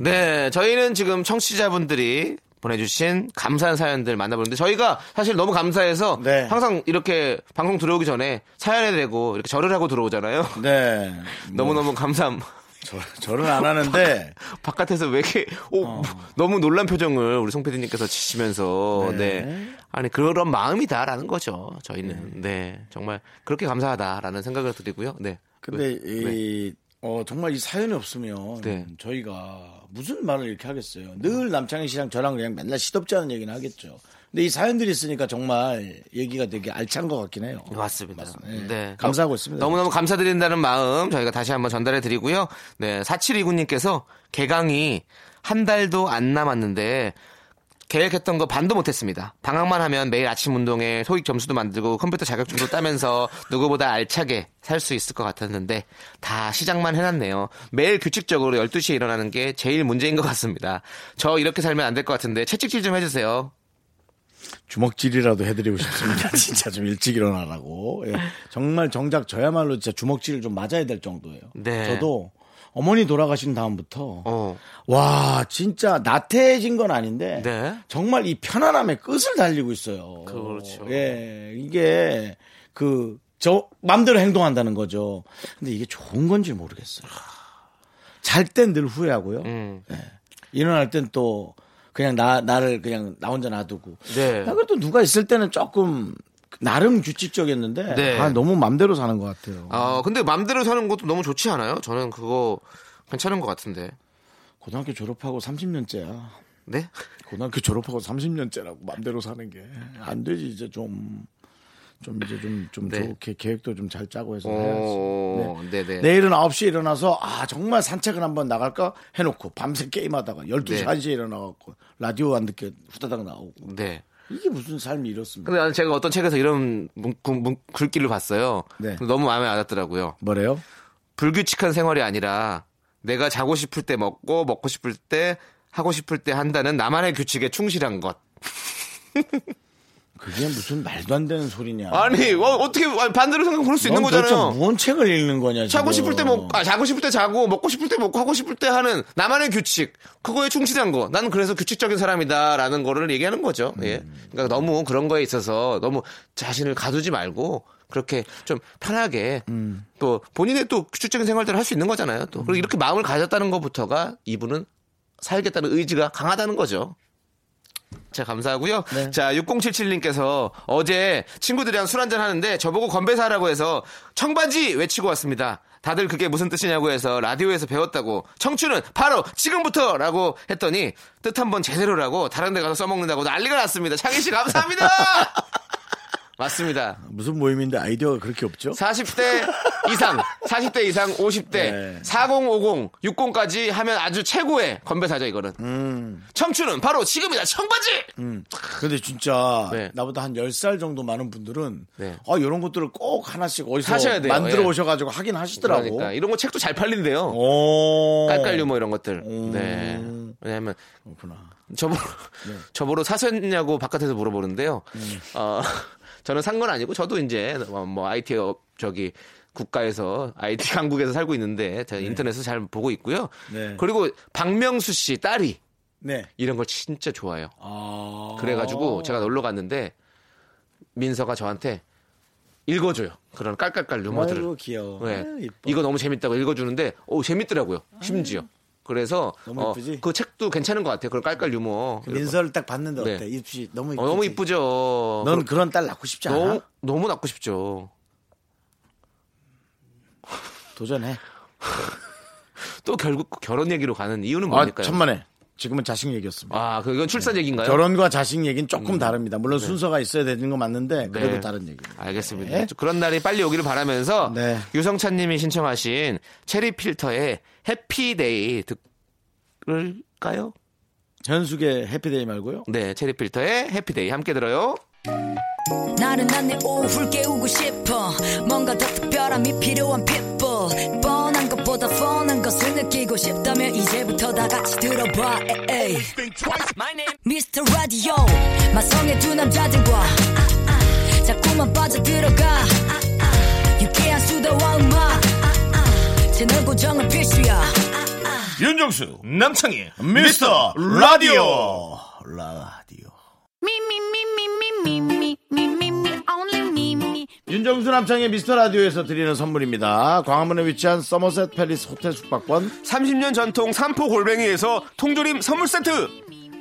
네, 저희는 지금 청취자분들이 보내주신 감사한 사연들 만나보는데 저희가 사실 너무 감사해서 네. 항상 이렇게 방송 들어오기 전에 사연에 대고 이렇게 절을 하고 들어오잖아요. 네, 너무너무 감사함. 절은 안 하는데 바깥에서 왜 이렇게 너무 놀란 표정을 우리 송 PD님께서 지시면서 네. 네. 아니 그런 마음이다라는 거죠. 저희는 네 정말 그렇게 감사하다라는 생각을 드리고요. 네. 근데 이 정말 이 사연이 없으면 네. 저희가 무슨 말을 이렇게 하겠어요. 늘 남창희 씨랑 저랑 그냥 맨날 시덥지 않은 얘기는 하겠죠. 근데 이 사연들이 있으니까 정말 얘기가 되게 알찬 것 같긴 해요. 맞습니다. 네. 네. 감사하고 있습니다. 너무너무 감사드린다는 마음 저희가 다시 한번 전달해 드리고요. 네, 4729님께서 개강이 한 달도 안 남았는데 계획했던 거 반도 못했습니다. 방학만 하면 매일 아침 운동에 토익 점수도 만들고 컴퓨터 자격증도 따면서 누구보다 알차게 살 수 있을 것 같았는데 다 시작만 해놨네요. 매일 규칙적으로 12시에 일어나는 게 제일 문제인 것 같습니다. 저 이렇게 살면 안 될 것 같은데 채찍질 좀 해주세요. 주먹질이라도 해드리고 싶습니다. 진짜 좀 일찍 일어나라고. 예. 정말 정작 저야말로 진짜 주먹질을 좀 맞아야 될 정도예요. 네. 저도. 어머니 돌아가신 다음부터 와 진짜 나태해진 건 아닌데 네? 정말 이 편안함의 끝을 달리고 있어요. 그렇죠. 예, 이게 저 마음대로 행동한다는 거죠. 근데 이게 좋은 건지 모르겠어요. 잘 땐 늘 후회하고요. 예, 일어날 땐 또 그냥 나를 그냥 나 혼자 놔두고. 네. 그래도 누가 있을 때는 조금. 나름 규칙적이었는데 네. 너무 맘대로 사는 것 같아요. 근데 맘대로 사는 것도 너무 좋지 않아요? 저는 그거 괜찮은 것 같은데. 고등학교 졸업하고 30년째야. 네? 고등학교 졸업하고 30년째라고 맘대로 사는 게 안 되지. 이제 좀 네. 좋게 계획도 좀 잘 짜고 해서 해야지. 네. 네네. 내일은 9시에 일어나서 정말 산책을 한번 나갈까 해놓고 밤새 게임하다가 12시, 1시에 네. 일어나갖고 라디오 안 듣게 후다닥 나오고. 네. 이게 무슨 삶이 이렇습니까? 근데 제가 어떤 책에서 이런 글귀를 봤어요. 네. 너무 마음에 안 왔더라고요. 뭐래요? 불규칙한 생활이 아니라 내가 자고 싶을 때 먹고 먹고 싶을 때 하고 싶을 때 한다는 나만의 규칙에 충실한 것. 그게 무슨 말도 안 되는 소리냐. 아니 어떻게 반대로 생각하면 그럴 수 있는 거잖아요. 무슨 책을 읽는 거냐 지금. 자고 싶을 때 자고 싶을 때 자고 먹고 싶을 때 먹고 하고 싶을 때 하는 나만의 규칙. 그거에 충실한 거. 나는 그래서 규칙적인 사람이다라는 거를 얘기하는 거죠. 예. 그러니까 너무 그런 거에 있어서 너무 자신을 가두지 말고 그렇게 좀 편하게 또 본인의 또 규칙적인 생활들을 할 수 있는 거잖아요. 또 그리고 이렇게 마음을 가졌다는 것부터가 이분은 살겠다는 의지가 강하다는 거죠. 자, 감사하고요. 네. 자, 6077님께서 어제 친구들이랑 술 한잔 하는데 저보고 건배 사라고 해서 청바지 외치고 왔습니다. 다들 그게 무슨 뜻이냐고 해서 라디오에서 배웠다고 청춘은 바로 지금부터 라고 했더니 뜻 한번 제대로라고 다른 데 가서 써먹는다고 난리가 났습니다. 창희씨 감사합니다. 맞습니다. 무슨 모임인데 아이디어가 그렇게 없죠? 40대 이상, 40대 이상, 50대, 네. 40, 50, 60까지 하면 아주 최고의 건배사죠, 이거는. 청춘은 바로 지금이다, 청바지! 근데 진짜, 네. 나보다 한 10살 정도 많은 분들은, 네. 아, 이런 것들을 꼭 하나씩 어디서 하셔야 돼요. 만들어 오셔가지고 하긴 하시더라고. 그러니까. 이런 거 책도 잘 팔린대요. 깔깔 유머 이런 것들. 네. 왜냐면, 저보러 사셨냐고 바깥에서 물어보는데요. 저는 산 건 아니고, 저도 이제, 뭐, IT, 저기, 국가에서, IT 강국에서 살고 있는데, 제가 네. 인터넷에서 잘 보고 있고요. 네. 그리고 박명수 씨 딸이, 네. 이런 걸 진짜 좋아해요. 아~ 그래가지고, 제가 놀러 갔는데, 민서가 저한테 읽어줘요. 그런 깔깔깔 루머들을. 아이고, 귀여워. 네. 아유, 이거 너무 재밌다고 읽어주는데, 오, 재밌더라고요. 심지어. 아유. 그래서 그 책도 괜찮은 것 같아요. 그런 깔깔 유머. 그 민서를 딱 봤는데 어때? 네. 입시 너무 이쁘지? 너무 이쁘죠. 넌 그런 딸 낳고 싶지 않아? 너무 낳고 싶죠. 도전해. 또 결국 결혼 얘기로 가는 이유는 뭡니까? 아, 천만에. 지금은 자식 얘기였습니다. 아, 이건 출산 네. 얘기인가요? 결혼과 자식 얘기는 조금 다릅니다. 물론 네. 순서가 있어야 되는 건 맞는데 그래도 네. 다른 얘기입니다. 알겠습니다. 네. 그런 날이 빨리 오기를 바라면서 네. 유성찬 님이 신청하신 체리필터의 해피데이 들을까요? 현숙의 해피데이 말고요? 네, 체리필터의 해피데이 함께 들어요. 나른한 내 오후를 깨우고 싶어 뭔가 더 특별함이 필요한 people 뻔한 것보다 뻔한 것을 느끼고 싶다면 이제부터 다 같이 들어봐 에이. Mr. Radio 마성의 두 남자들과 자꾸만 빠져들어가 유쾌한 수다와 음악 채널 고정은 필수야 윤정수 남창희 Mr. Radio 윤정수 남창의 미스터라디오에서 드리는 선물입니다. 광화문에 위치한 서머셋 팰리스 호텔 숙박권 30년 전통 삼포골뱅이에서 통조림 선물세트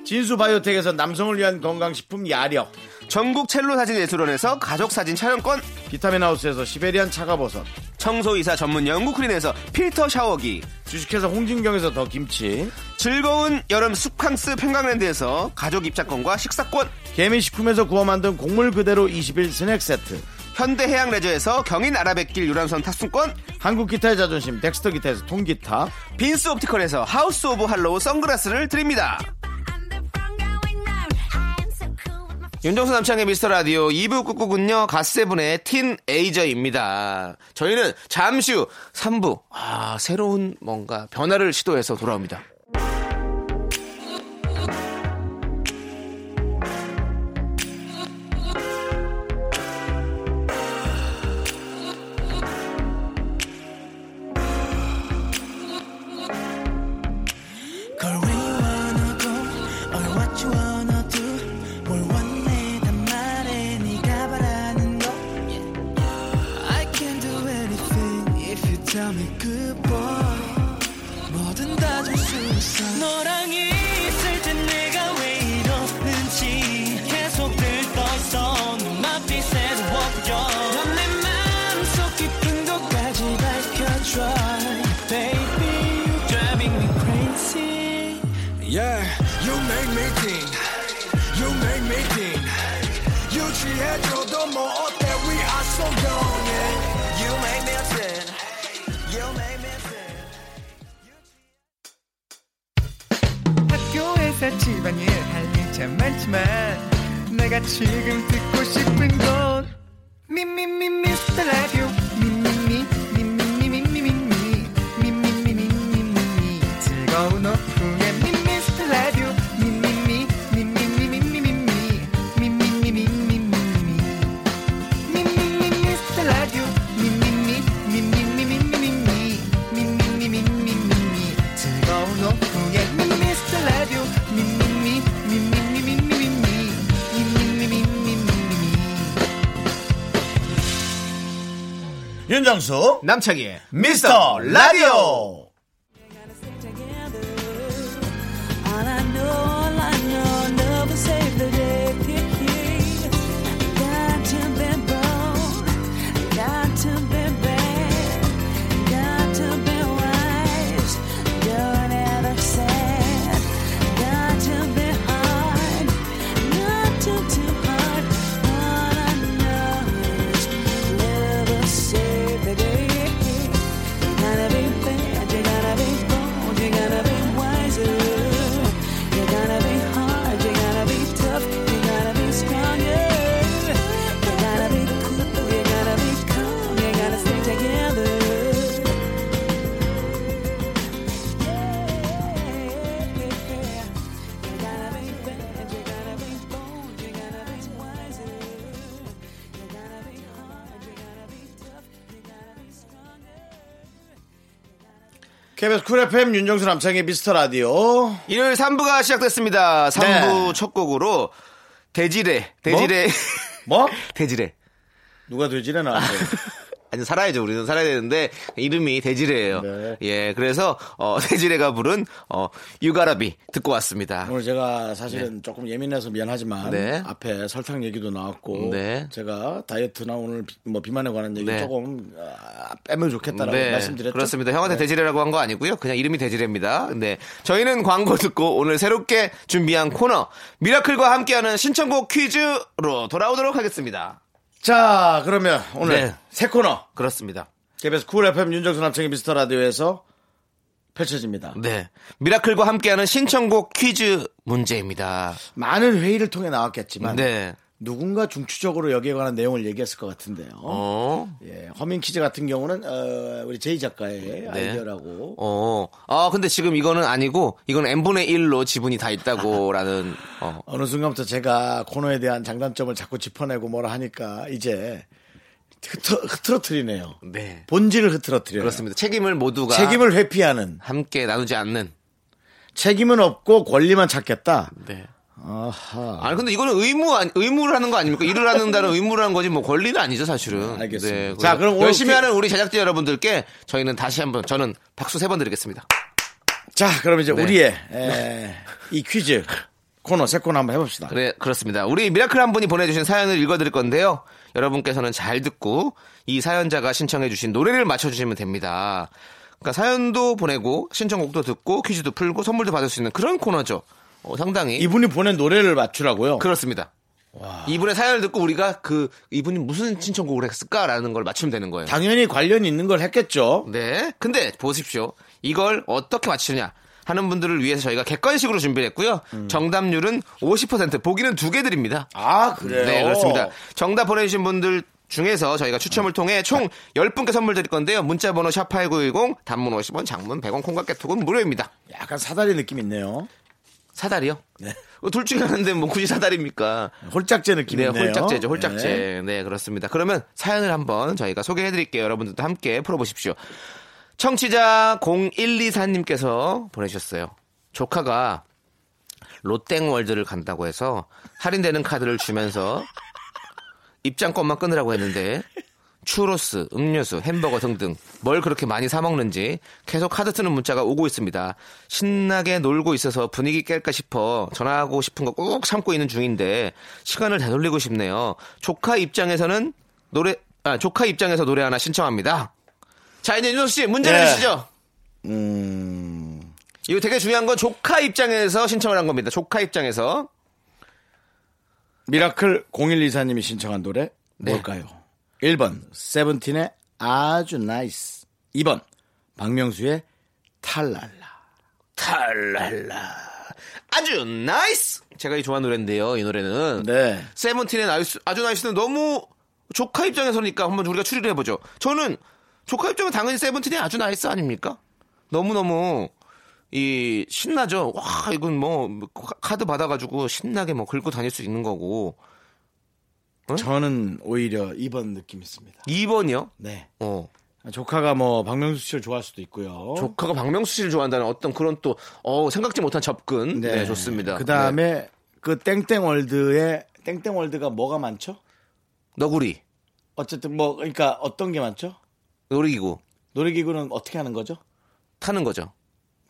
진수바이오텍에서 남성을 위한 건강식품 야력 전국 첼로사진예술원에서 가족사진 촬영권 비타민하우스에서 시베리안 차가버섯 청소이사 전문 영국크린에서 필터 샤워기 주식회사 홍진경에서 더 김치 즐거운 여름 숲캉스 평강랜드에서 가족 입장권과 식사권 개미식품에서 구워 만든 곡물 그대로 21 스낵세트 현대해양레저에서 경인아라뱃길 유람선 탑승권 한국기타의 자존심 덱스터기타에서 통기타 빈스옵티컬에서 하우스오브할로우 선글라스를 드립니다. 윤정수 남창의 미스터라디오 2부 끝곡은요 갓세븐의 틴 에이저입니다. 저희는 잠시 후 3부 새로운 뭔가 변화를 시도해서 돌아옵니다. 학교에서 집안일 할 일 참 많지만 내가 지금 듣고 싶은 건 미미미 미스터 라디오 미미미 미미미 미미미 미미미 미미미 즐거운 오후 윤정수 남창희의 미스터 라디오 KBS 쿨 FM 윤정수 남창의 미스터 라디오 일요일 3부가 시작됐습니다. 3부 네. 첫 곡으로 대지래 뭐? 대지래. 누가 돼지래 나한테. 아니 살아야죠. 우리는 살아야 되는데 이름이 대지래예요. 네. 예, 그래서 대지래가 부른 유가라비 듣고 왔습니다. 오늘 제가 사실은 네. 조금 예민해서 미안하지만 네. 앞에 설탕 얘기도 나왔고 네. 제가 다이어트나 오늘 비만에 관한 얘기 네. 조금 빼면 좋겠다라고 네. 말씀드렸죠. 그렇습니다. 형한테 네. 대지래라고 한 거 아니고요. 그냥 이름이 대지래입니다. 네, 저희는 광고 듣고 오늘 새롭게 준비한 코너 미라클과 함께하는 신청곡 퀴즈로 돌아오도록 하겠습니다. 자, 그러면 오늘 네. 새 코너. 그렇습니다. KBS 쿨 FM 윤정수 남창희 미스터 라디오에서 펼쳐집니다. 네. 미라클과 함께하는 신청곡 퀴즈 문제입니다. 많은 회의를 통해 나왔겠지만 네. 누군가 중추적으로 여기에 관한 내용을 얘기했을 것 같은데요. 예, 허밍 퀴즈 같은 경우는 우리 제이 작가의 네. 아이디어라고. 아 근데 지금 이거는 아니고 이건 n분의 1로 지분이 다 있다고라는. 어느 순간부터 제가 코너에 대한 장단점을 자꾸 짚어내고 뭐라 하니까 이제 흐트러트리네요. 네. 본질을 흐트러트려요. 그렇습니다. 책임을 모두가 책임을 회피하는 함께 나누지 않는 책임은 없고 권리만 찾겠다. 네. 아하. 아니 근데 이거는 의무를 하는 거 아닙니까? 일을 한다는 의무를 하는 거지 뭐 권리는 아니죠 사실은. 알겠습니다. 네, 자 그럼 열심히 하는 우리 제작진 여러분들께 저희는 다시 한번 저는 박수 3번 드리겠습니다. 자 그럼 이제 네. 우리의 이 퀴즈 코너 새 코너 한번 해봅시다. 그래 그렇습니다. 우리 미라클 한 분이 보내주신 사연을 읽어드릴 건데요. 여러분께서는 잘 듣고 이 사연자가 신청해주신 노래를 맞춰주시면 됩니다. 그러니까 사연도 보내고 신청곡도 듣고 퀴즈도 풀고 선물도 받을 수 있는 그런 코너죠. 상당히 이분이 보낸 노래를 맞추라고요? 그렇습니다. 와. 이분의 사연을 듣고 우리가 이분이 무슨 신청곡을 했을까라는 걸 맞추면 되는 거예요. 당연히 관련이 있는 걸 했겠죠. 네. 근데 보십시오. 이걸 어떻게 맞추냐 하는 분들을 위해서 저희가 객관식으로 준비를 했고요. 정답률은 50% 보기는 2개 드립니다. 아 그래요? 네 그렇습니다. 정답 보내주신 분들 중에서 저희가 추첨을 통해 총 10분께 선물 드릴 건데요. 문자번호 샵8910 단문 50원 장문 100원 콩깍개톡은 무료입니다. 약간 사다리 느낌 있네요. 사다리요? 네. 둘 중에 하는데 뭐 굳이 사다리입니까? 홀짝제 느낌이네요. 네, 홀짝제죠. 홀짝제. 네. 네, 그렇습니다. 그러면 사연을 한번 저희가 소개해드릴게요. 여러분들도 함께 풀어보십시오. 청취자 0124님께서 보내주셨어요. 조카가 롯땡월드를 간다고 해서 할인되는 카드를 주면서 입장권만 끊으라고 했는데 추로스, 음료수, 햄버거 등등 뭘 그렇게 많이 사 먹는지 계속 카드 쓰는 문자가 오고 있습니다. 신나게 놀고 있어서 분위기 깰까 싶어 전화하고 싶은 거 꾹 참고 있는 중인데 시간을 되돌리고 싶네요. 조카 입장에서 노래 하나 신청합니다. 자 이제 윤정수 씨 문제 내주시죠. 네. 이거 되게 중요한 건 조카 입장에서 신청을 한 겁니다. 조카 입장에서 미라클 0124님이 신청한 노래 네. 뭘까요? 1번 세븐틴의 아주 나이스, 2번 박명수의 탈랄라 아주 나이스. 제가 이 좋아하는 노래인데요. 이 노래는 네. 세븐틴의 아주 나이스는 너무 조카 입장에서니까 한번 우리가 추리를 해보죠. 저는 조카 입장은 당연히 세븐틴의 아주 나이스 아닙니까? 너무너무 이 신나죠. 와 이건 뭐 카드 받아가지고 신나게 뭐 긁고 다닐 수 있는 거고. 응? 저는 오히려 2번 느낌 있습니다. 2번이요? 네. 조카가 뭐 박명수 씨를 좋아할 수도 있고요. 조카가 박명수 씨를 좋아한다는 어떤 그런 또 생각지 못한 접근. 네, 네 좋습니다. 그 다음에 네. 그 땡땡월드의 땡땡월드가 뭐가 많죠? 너구리. 어쨌든 뭐 그러니까 어떤 게 많죠? 놀이기구. 놀이기구는 어떻게 하는 거죠? 타는 거죠.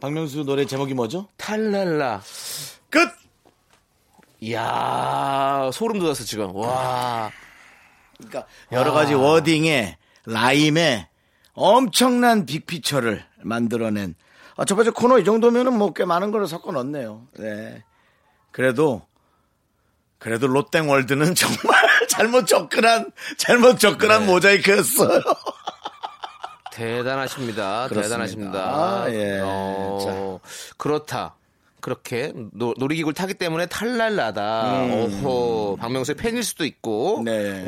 박명수 노래 제목이 뭐죠? 탈랄라. 끝. 이야 소름 돋았어 지금. 와 그러니까 여러 가지 워딩에 라임에 엄청난 빅피처를 만들어낸 첫 번째 코너 이 정도면은 뭐 꽤 많은 걸 섞어 넣었네요. 네 그래도 롯땡월드는 정말 잘못 접근한 네. 모자이크였어요. 대단하십니다. 그렇습니다. 대단하십니다. 예. 자. 그렇다. 그렇게 놀이기구를 타기 때문에 탈랄라다. 오호, 박명수의 팬일 수도 있고. 네.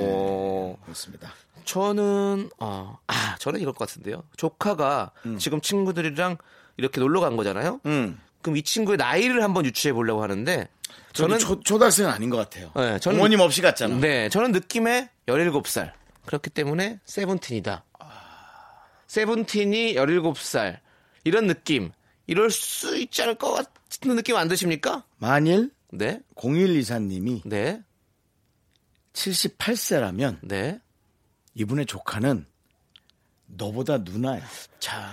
그렇습니다. 저는 저는 이럴 것 같은데요. 조카가 지금 친구들이랑 이렇게 놀러 간 거잖아요. 그럼 이 친구의 나이를 한번 유추해 보려고 하는데 저는 초등학생은 아닌 것 같아요. 네, 저는, 부모님 없이 갔잖아요. 네, 저는 느낌에 17살. 그렇기 때문에 세븐틴이다. 세븐틴이 17살. 이런 느낌, 이럴 수 있지 않을 것 같은 느낌 안 드십니까? 만일 네. 0124님이 네. 78세라면 네. 이분의 조카는 너보다 누나야. 자,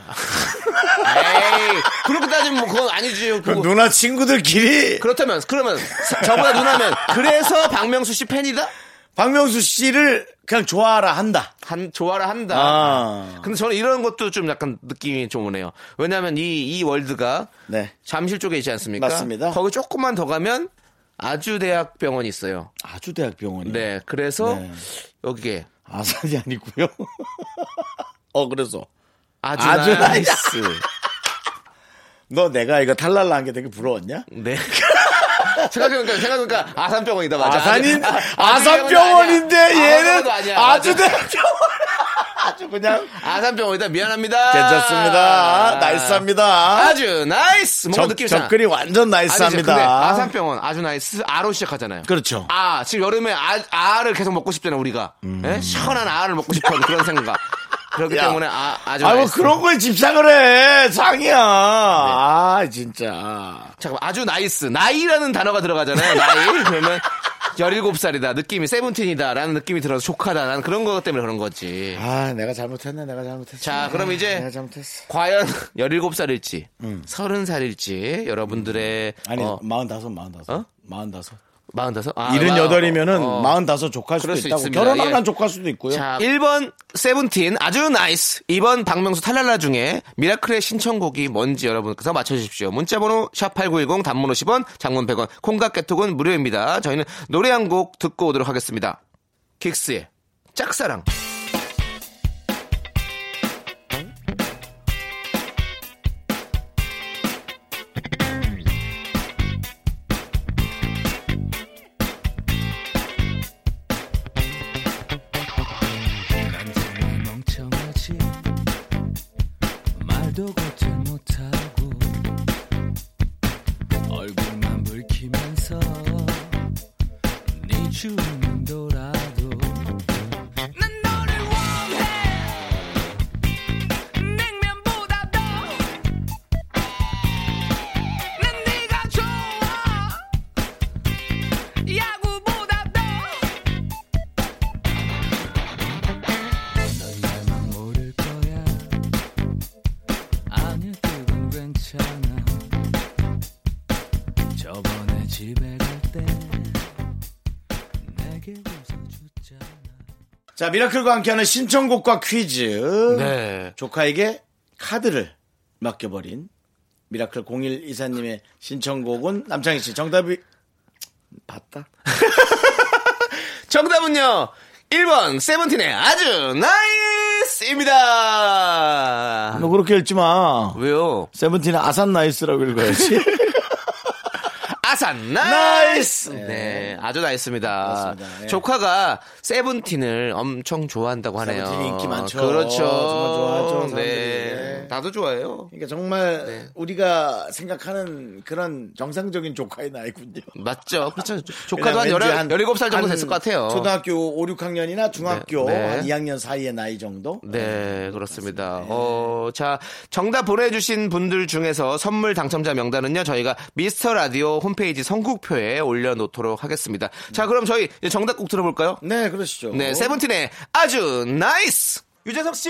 에이, 그렇게 따지면 뭐 그건 아니지. 그럼 누나 친구들끼리. 그렇다면 그러면 저보다 누나면 그래서 박명수 씨 팬이다? 박명수 씨를 그냥 좋아라 한다. 좋아라 한다. 아. 근데 저는 이런 것도 좀 약간 느낌이 좀 오네요. 왜냐하면 이 월드가 네. 잠실 쪽에 있지 않습니까? 맞습니다. 거기 조금만 더 가면 아주대학병원이 있어요. 아주대학병원이요? 네. 그래서 네. 여기에. 아산이 아니고요. 그래서. 아주 나이스. 너 내가 이거 탈랄라 한 게 되게 부러웠냐? 네. 생각해보니까 아산병원이다. 맞아. 아산병원인데 얘는 아주대학병원. 아주 그냥. 아산병원이다. 미안합니다. 괜찮습니다. 나이스합니다. 아주 나이스. 뭔가 느낌이 있잖아. 접근이 완전 나이스합니다. 아산병원 아주 나이스. 아로 시작하잖아요. 그렇죠. 아 지금 여름에 아를 계속 먹고 싶잖아요. 우리가 예? 시원한 아를 먹고 싶어하는 그런 생각. 그렇기 때문에 아주 나이스. 뭐 그런 거에 집착을 해. 장이야. 네. 아 진짜. 잠깐만 아주 나이스. 나이라는 단어가 들어가잖아요. 나이. 그러면 17살이다. 느낌이 세븐틴이다. 라는 느낌이 들어서 조카다. 난 그런 것 때문에 그런 거지. 아, 내가 잘못했네. 내가 잘못했어. 자, 그럼 이제. 내가 잘못했어. 과연 17살일지, 30살일지, 여러분들의. 아니, 45? 78이면은 45 조카일 수도 있다고. 있습니다. 결혼한 난 예. 조카일 수도 있고요. 자, 1번 세븐틴 아주 나이스. 2번 박명수 탈랄라 중에 미라클의 신청곡이 뭔지 여러분께서 맞춰주십시오. 문자번호 샵8910 단문 50원 장문 100원 콩깍개톡은 무료입니다. 저희는 노래 한 곡 듣고 오도록 하겠습니다. 긱스의 짝사랑. 자, 미라클과 함께하는 신청곡과 퀴즈. 네. 조카에게 카드를 맡겨버린 미라클 0124님의 신청곡은 남창희 씨 정답이 봤다. 정답은요. 1번 세븐틴의 아주 나이스입니다. 너 그렇게 읽지 마. 왜요? 세븐틴의 아산 나이스라고 읽어야지. 아산 나이스. 네, 네 아주 나이스입니다. 네. 조카가 세븐틴을 엄청 좋아한다고 하네요. 세븐틴 인기 많죠. 그렇죠. 정말 좋아하죠. 네. 네. 나도 좋아해요. 그러니까 정말 네. 우리가 생각하는 그런 정상적인 조카의 나이군요. 맞죠. 그렇죠. 조카도 한 17살 정도 됐을 것 같아요. 초등학교 5, 6학년이나 중학교 네. 한 2학년 사이의 나이 정도. 네, 그렇습니다. 네. 자, 정답 보내주신 분들 중에서 선물 당첨자 명단은요. 저희가 미스터 라디오 홈페이지 선곡표에 올려놓도록 하겠습니다. 자, 그럼 저희 정답 꼭 들어볼까요? 네, 그러시죠. 네, 세븐틴의 아주 나이스. 유재석 씨.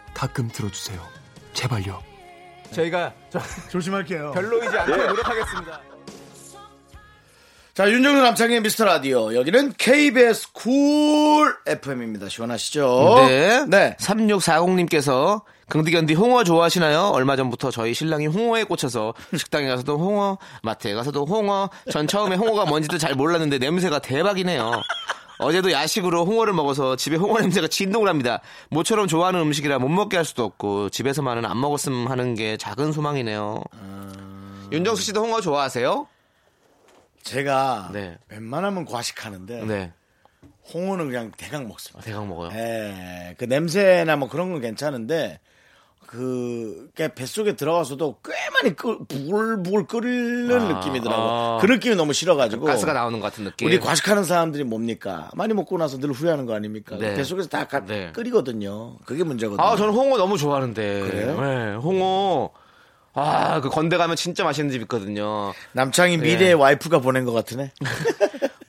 가끔 들어주세요. 제발요. 저희가 조심할게요. 별로이지 않게 네. 노력하겠습니다. 자, 윤정수 남창의 미스터 라디오. 여기는 KBS 쿨 FM입니다. 시원하시죠? 네. 네. 3640님께서 긍디견디 홍어 좋아하시나요? 얼마 전부터 저희 신랑이 홍어에 꽂혀서 식당에 가서도 홍어, 마트에 가서도 홍어. 전 처음에 홍어가 뭔지도 잘 몰랐는데 냄새가 대박이네요. 어제도 야식으로 홍어를 먹어서 집에 홍어 냄새가 진동을 합니다. 모처럼 좋아하는 음식이라 못 먹게 할 수도 없고 집에서만은 안 먹었으면 하는 게 작은 소망이네요. 윤정수 씨도 홍어 좋아하세요? 제가 네. 웬만하면 과식하는데 네. 홍어는 그냥 대강 먹습니다. 아, 대강 먹어요? 예, 그 냄새나 뭐 그런 건 괜찮은데 그게 뱃속에 들어가서도 꽤 많이 부글부글 끓는 느낌이더라고. 그 느낌이 너무 싫어가지고 가스가 나오는 것 같은 느낌. 우리 과식하는 사람들이 뭡니까? 많이 먹고 나서 늘 후회하는 거 아닙니까? 네. 뱃속에서 다 네. 끓이거든요. 그게 문제거든요. 아, 저는 홍어 너무 좋아하는데. 그래요? 네, 홍어. 아, 그 건대 가면 진짜 맛있는 집 있거든요. 남창이 미래의 네. 와이프가 보낸 것 같으네.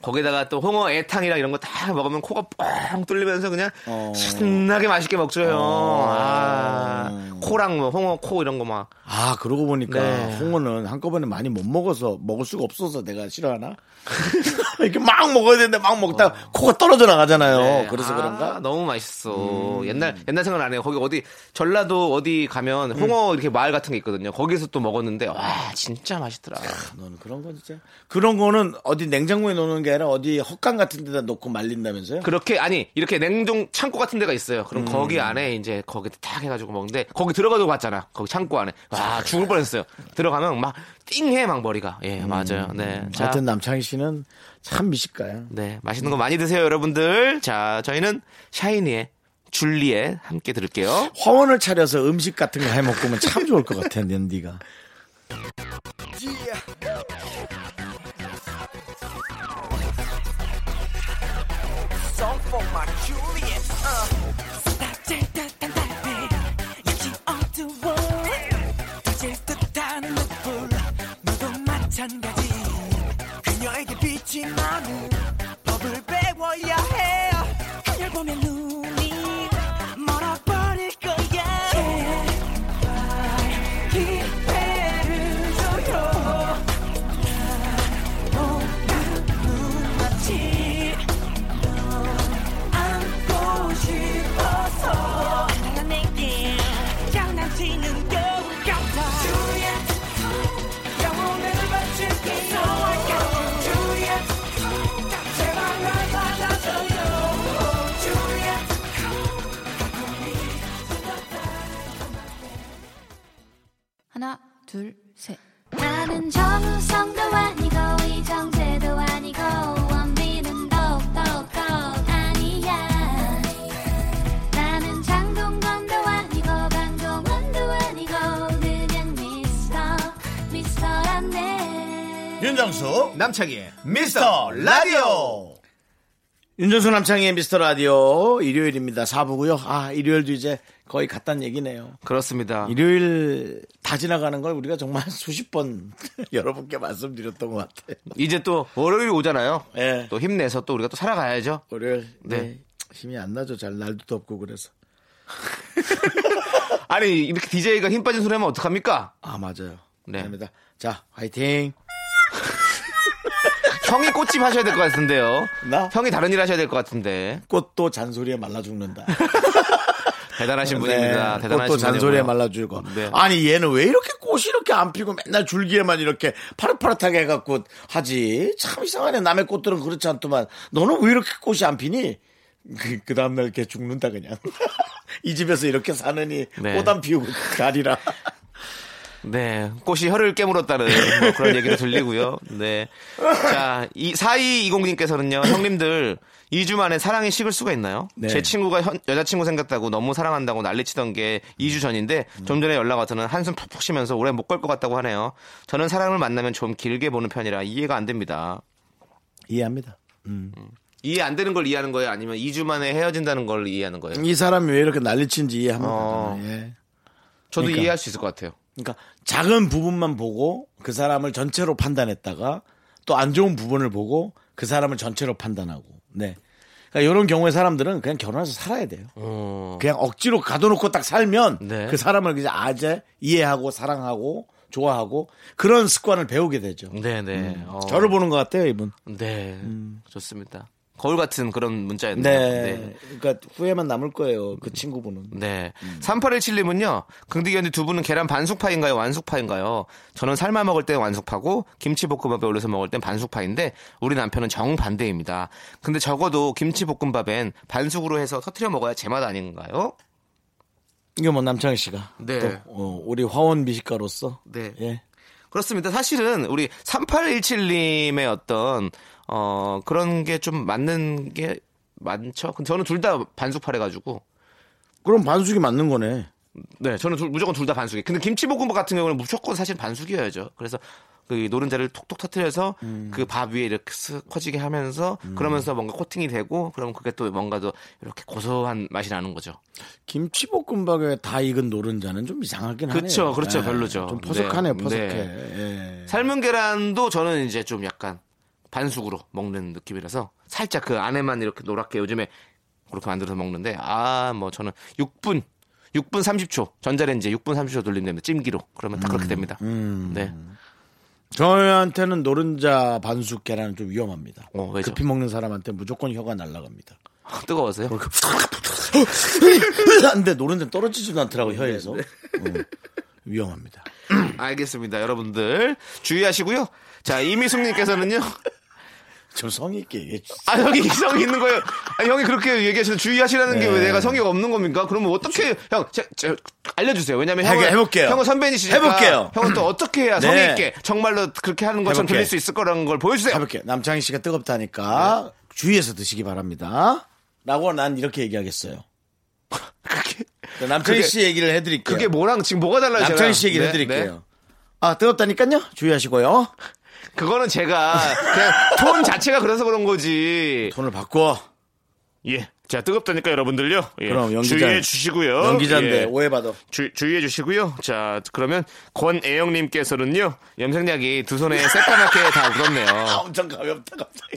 거기다가 또 홍어 애탕이랑 이런 거 다 먹으면 코가 뻥 뚫리면서 그냥 신나게 맛있게 먹죠. 아, 코랑 뭐 홍어 코 이런 거 막. 아, 그러고 보니까 네. 홍어는 한꺼번에 많이 못 먹어서 먹을 수가 없어서 내가 싫어하나? 이렇게 막 먹어야 되는데 막 먹다가 코가 떨어져 나가잖아요. 네. 그래서 그런가? 너무 맛있어. 옛날 생각 안 해요. 거기 어디 전라도 어디 가면 홍어 이렇게 마을 같은 게 있거든요. 거기서 또 먹었는데 와, 진짜 맛있더라. 너는 그런 거 진짜. 그런 거는 어디 냉장고에 넣는 게 아니라 어디 헛간 같은 데다 놓고 말린다면서요? 그렇게 아니 이렇게 냉동 창고 같은 데가 있어요. 그럼 거기 안에 이제 거기 탁 해가지고 먹는데 거기 들어가도 봤잖아. 거기 창고 안에 와 죽을 뻔했어요. 들어가면 막 띵해 막 머리가. 예 맞아요. 네. 하여튼 남창희 씨는 참 미식가야. 네 맛있는 거 많이 드세요 여러분들. 자 저희는 샤이니의 줄리에 함께 들을게요. 화원을 차려서 음식 같은 거 해먹고 오면 참 좋을 것 같아. 넌디가. 그녀에게 빛이 나는 법을 배워야 해. 그녀 보면 눈이 멀어버릴 거야. 제발 기회를 줘요. 나 오늘 눈마치 널 안고 싶어서 내게 장난치는 게 하나, 둘, 셋. 나는 정우성도 아니고 이정재도 아니고 원빈은 더욱 아니야. 나는 장동건도 아니고 강동원도 아니고 그냥 미스터란데. 윤정수 남창희의 미스터라디오. 윤정수 남창희의 미스터라디오 일요일입니다. 4부고요. 아 일요일도 이제 거의 같단 얘기네요. 그렇습니다. 일요일 다 지나가는 걸 우리가 정말 수십 번 여러분께 말씀드렸던 것 같아요. 이제 또 월요일 오잖아요. 네. 또 힘내서 또 우리가 또 살아가야죠. 월요일. 네. 네. 힘이 안 나죠. 잘 날도 덥고 그래서. 아니 이렇게 DJ가 힘 빠진 소리 하면 어떡합니까? 아 맞아요. 네. 감사합니다. 자 화이팅. 형이 꽃집 하셔야 될 것 같은데요. 나? 형이 다른 일 하셔야 될 것 같은데. 꽃도 잔소리에 말라 죽는다. 대단하신 네, 분입니다. 대단하신 꽃도 잔소리에 말라 죽고. 네. 아니 얘는 왜 이렇게 꽃이 이렇게 안 피고 맨날 줄기에만 이렇게 파릇파릇하게 해갖고 하지. 참 이상하네. 남의 꽃들은 그렇지 않더만 너는 왜 이렇게 꽃이 안 피니? 그 다음날 걔 죽는다 그냥. 이 집에서 이렇게 사느니 네. 꽃 안 피우고 가리라. 네. 꽃이 혀를 깨물었다는 뭐 그런 얘기도 들리고요. 네. 자, 4220님께서는요, 형님들, 2주 만에 사랑이 식을 수가 있나요? 네. 제 친구가 여자친구 생겼다고 너무 사랑한다고 난리치던 게 2주 전인데, 좀 전에 연락 와서는 한숨 푹푹 쉬면서 오래 못 걸 것 같다고 하네요. 저는 사랑을 만나면 좀 길게 보는 편이라 이해가 안 됩니다. 이해합니다. 이해 안 되는 걸 이해하는 거예요? 아니면 2주 만에 헤어진다는 걸 이해하는 거예요? 이 사람이 왜 이렇게 난리친지 이해하면 예. 저도 그러니까. 이해할 수 있을 것 같아요. 그러니까 작은 부분만 보고 그 사람을 전체로 판단했다가 또 안 좋은 부분을 보고 그 사람을 전체로 판단하고 네. 그러니까 이런 경우에 사람들은 그냥 결혼해서 살아야 돼요. 그냥 억지로 가둬놓고 딱 살면 네. 그 사람을 이제 아재 이해하고 사랑하고 좋아하고 그런 습관을 배우게 되죠. 네네. 저를 보는 것 같아요 이분. 네. 좋습니다. 거울 같은 그런 문자였네요. 네. 네. 그러니까 후회만 남을 거예요. 그 친구분은. 네. 3817님은요. 긍디 견디 두 분은 계란 반숙파인가요? 완숙파인가요? 저는 삶아 먹을 때 완숙파고 김치볶음밥에 올려서 먹을 땐 반숙파인데 우리 남편은 정반대입니다. 근데 적어도 김치볶음밥엔 반숙으로 해서 터트려 먹어야 제맛 아닌가요? 이게 뭐 남창희 씨가. 네. 또, 우리 화원 미식가로서. 네. 예. 그렇습니다. 사실은 우리 3817님의 어떤 그런 게 좀 맞는 게 많죠. 근데 저는 둘 다 반숙파래가지고. 그럼 반숙이 맞는 거네. 네, 저는 무조건 둘 다 반숙이. 근데 김치볶음밥 같은 경우는 무조건 사실 반숙이어야죠. 그래서 그 노른자를 톡톡 터뜨려서 그 밥 위에 이렇게 쓱 퍼지게 하면서 그러면서 뭔가 코팅이 되고 그러면 그게 또 뭔가 더 이렇게 고소한 맛이 나는 거죠. 김치볶음밥에 다 익은 노른자는 좀 이상하긴 하네요. 그렇죠, 그렇죠, 네. 별로죠. 좀 포석하네요, 네. 포석해. 네. 예. 삶은 계란도 저는 이제 좀 약간 반숙으로 먹는 느낌이라서 살짝 그 안에만 이렇게 노랗게 요즘에 그렇게 만들어서 먹는데 뭐 저는 6분 30초 전자레인지에 6분 30초 돌리면 됩니다. 찜기로 그러면 딱 그렇게 됩니다. 네. 저한테는 노른자 반숙 계란은 좀 위험합니다. 왜죠? 급히 먹는 사람한테 무조건 혀가 날아갑니다. 뜨거워서요? 근데 노른자 떨어지지도 않더라고 혀에서. 위험합니다. 알겠습니다. 여러분들 주의하시고요. 자, 이미숙님께서는요. 좀 성의 있게 얘기해 주세요. 아, 형이 성이 있는 거예요. 아니, 형이 그렇게 얘기하시면 주의하시라는 게 왜 내가 성의가 없는 겁니까? 그러면 어떻게 형 알려주세요. 왜냐면 형은 선배님이시니까 해볼게요. 형은 또 어떻게 해야 성의 있게 정말로 그렇게 하는 것처럼 들릴 수 있을 거라는 걸 보여주세요. 해볼게요. 남창희 씨가 뜨겁다니까 주의해서 드시기 바랍니다. 라고 난 이렇게 얘기하겠어요. 남창희 씨 얘기를 해드릴게요. 그게 뭐랑 지금 뭐가 달라요? 남창희 씨 얘기를 해드릴게요. 네. 아, 뜨겁다니까요. 주의하시고요. 그거는 제가 그냥 톤 자체가 그래서 그런 거지. 톤을 바꿔. 예. 자, 뜨겁다니까 여러분들요. 예. 그럼 연기자, 주의해 주시고요. 연기자인데 예. 오해받아. 주의해 주시고요. 자, 그러면 권애영님께서는요. 염색약이 두 손에 새까맣게 다 묻었네요. 아, 엄청 가볍다 갑자기.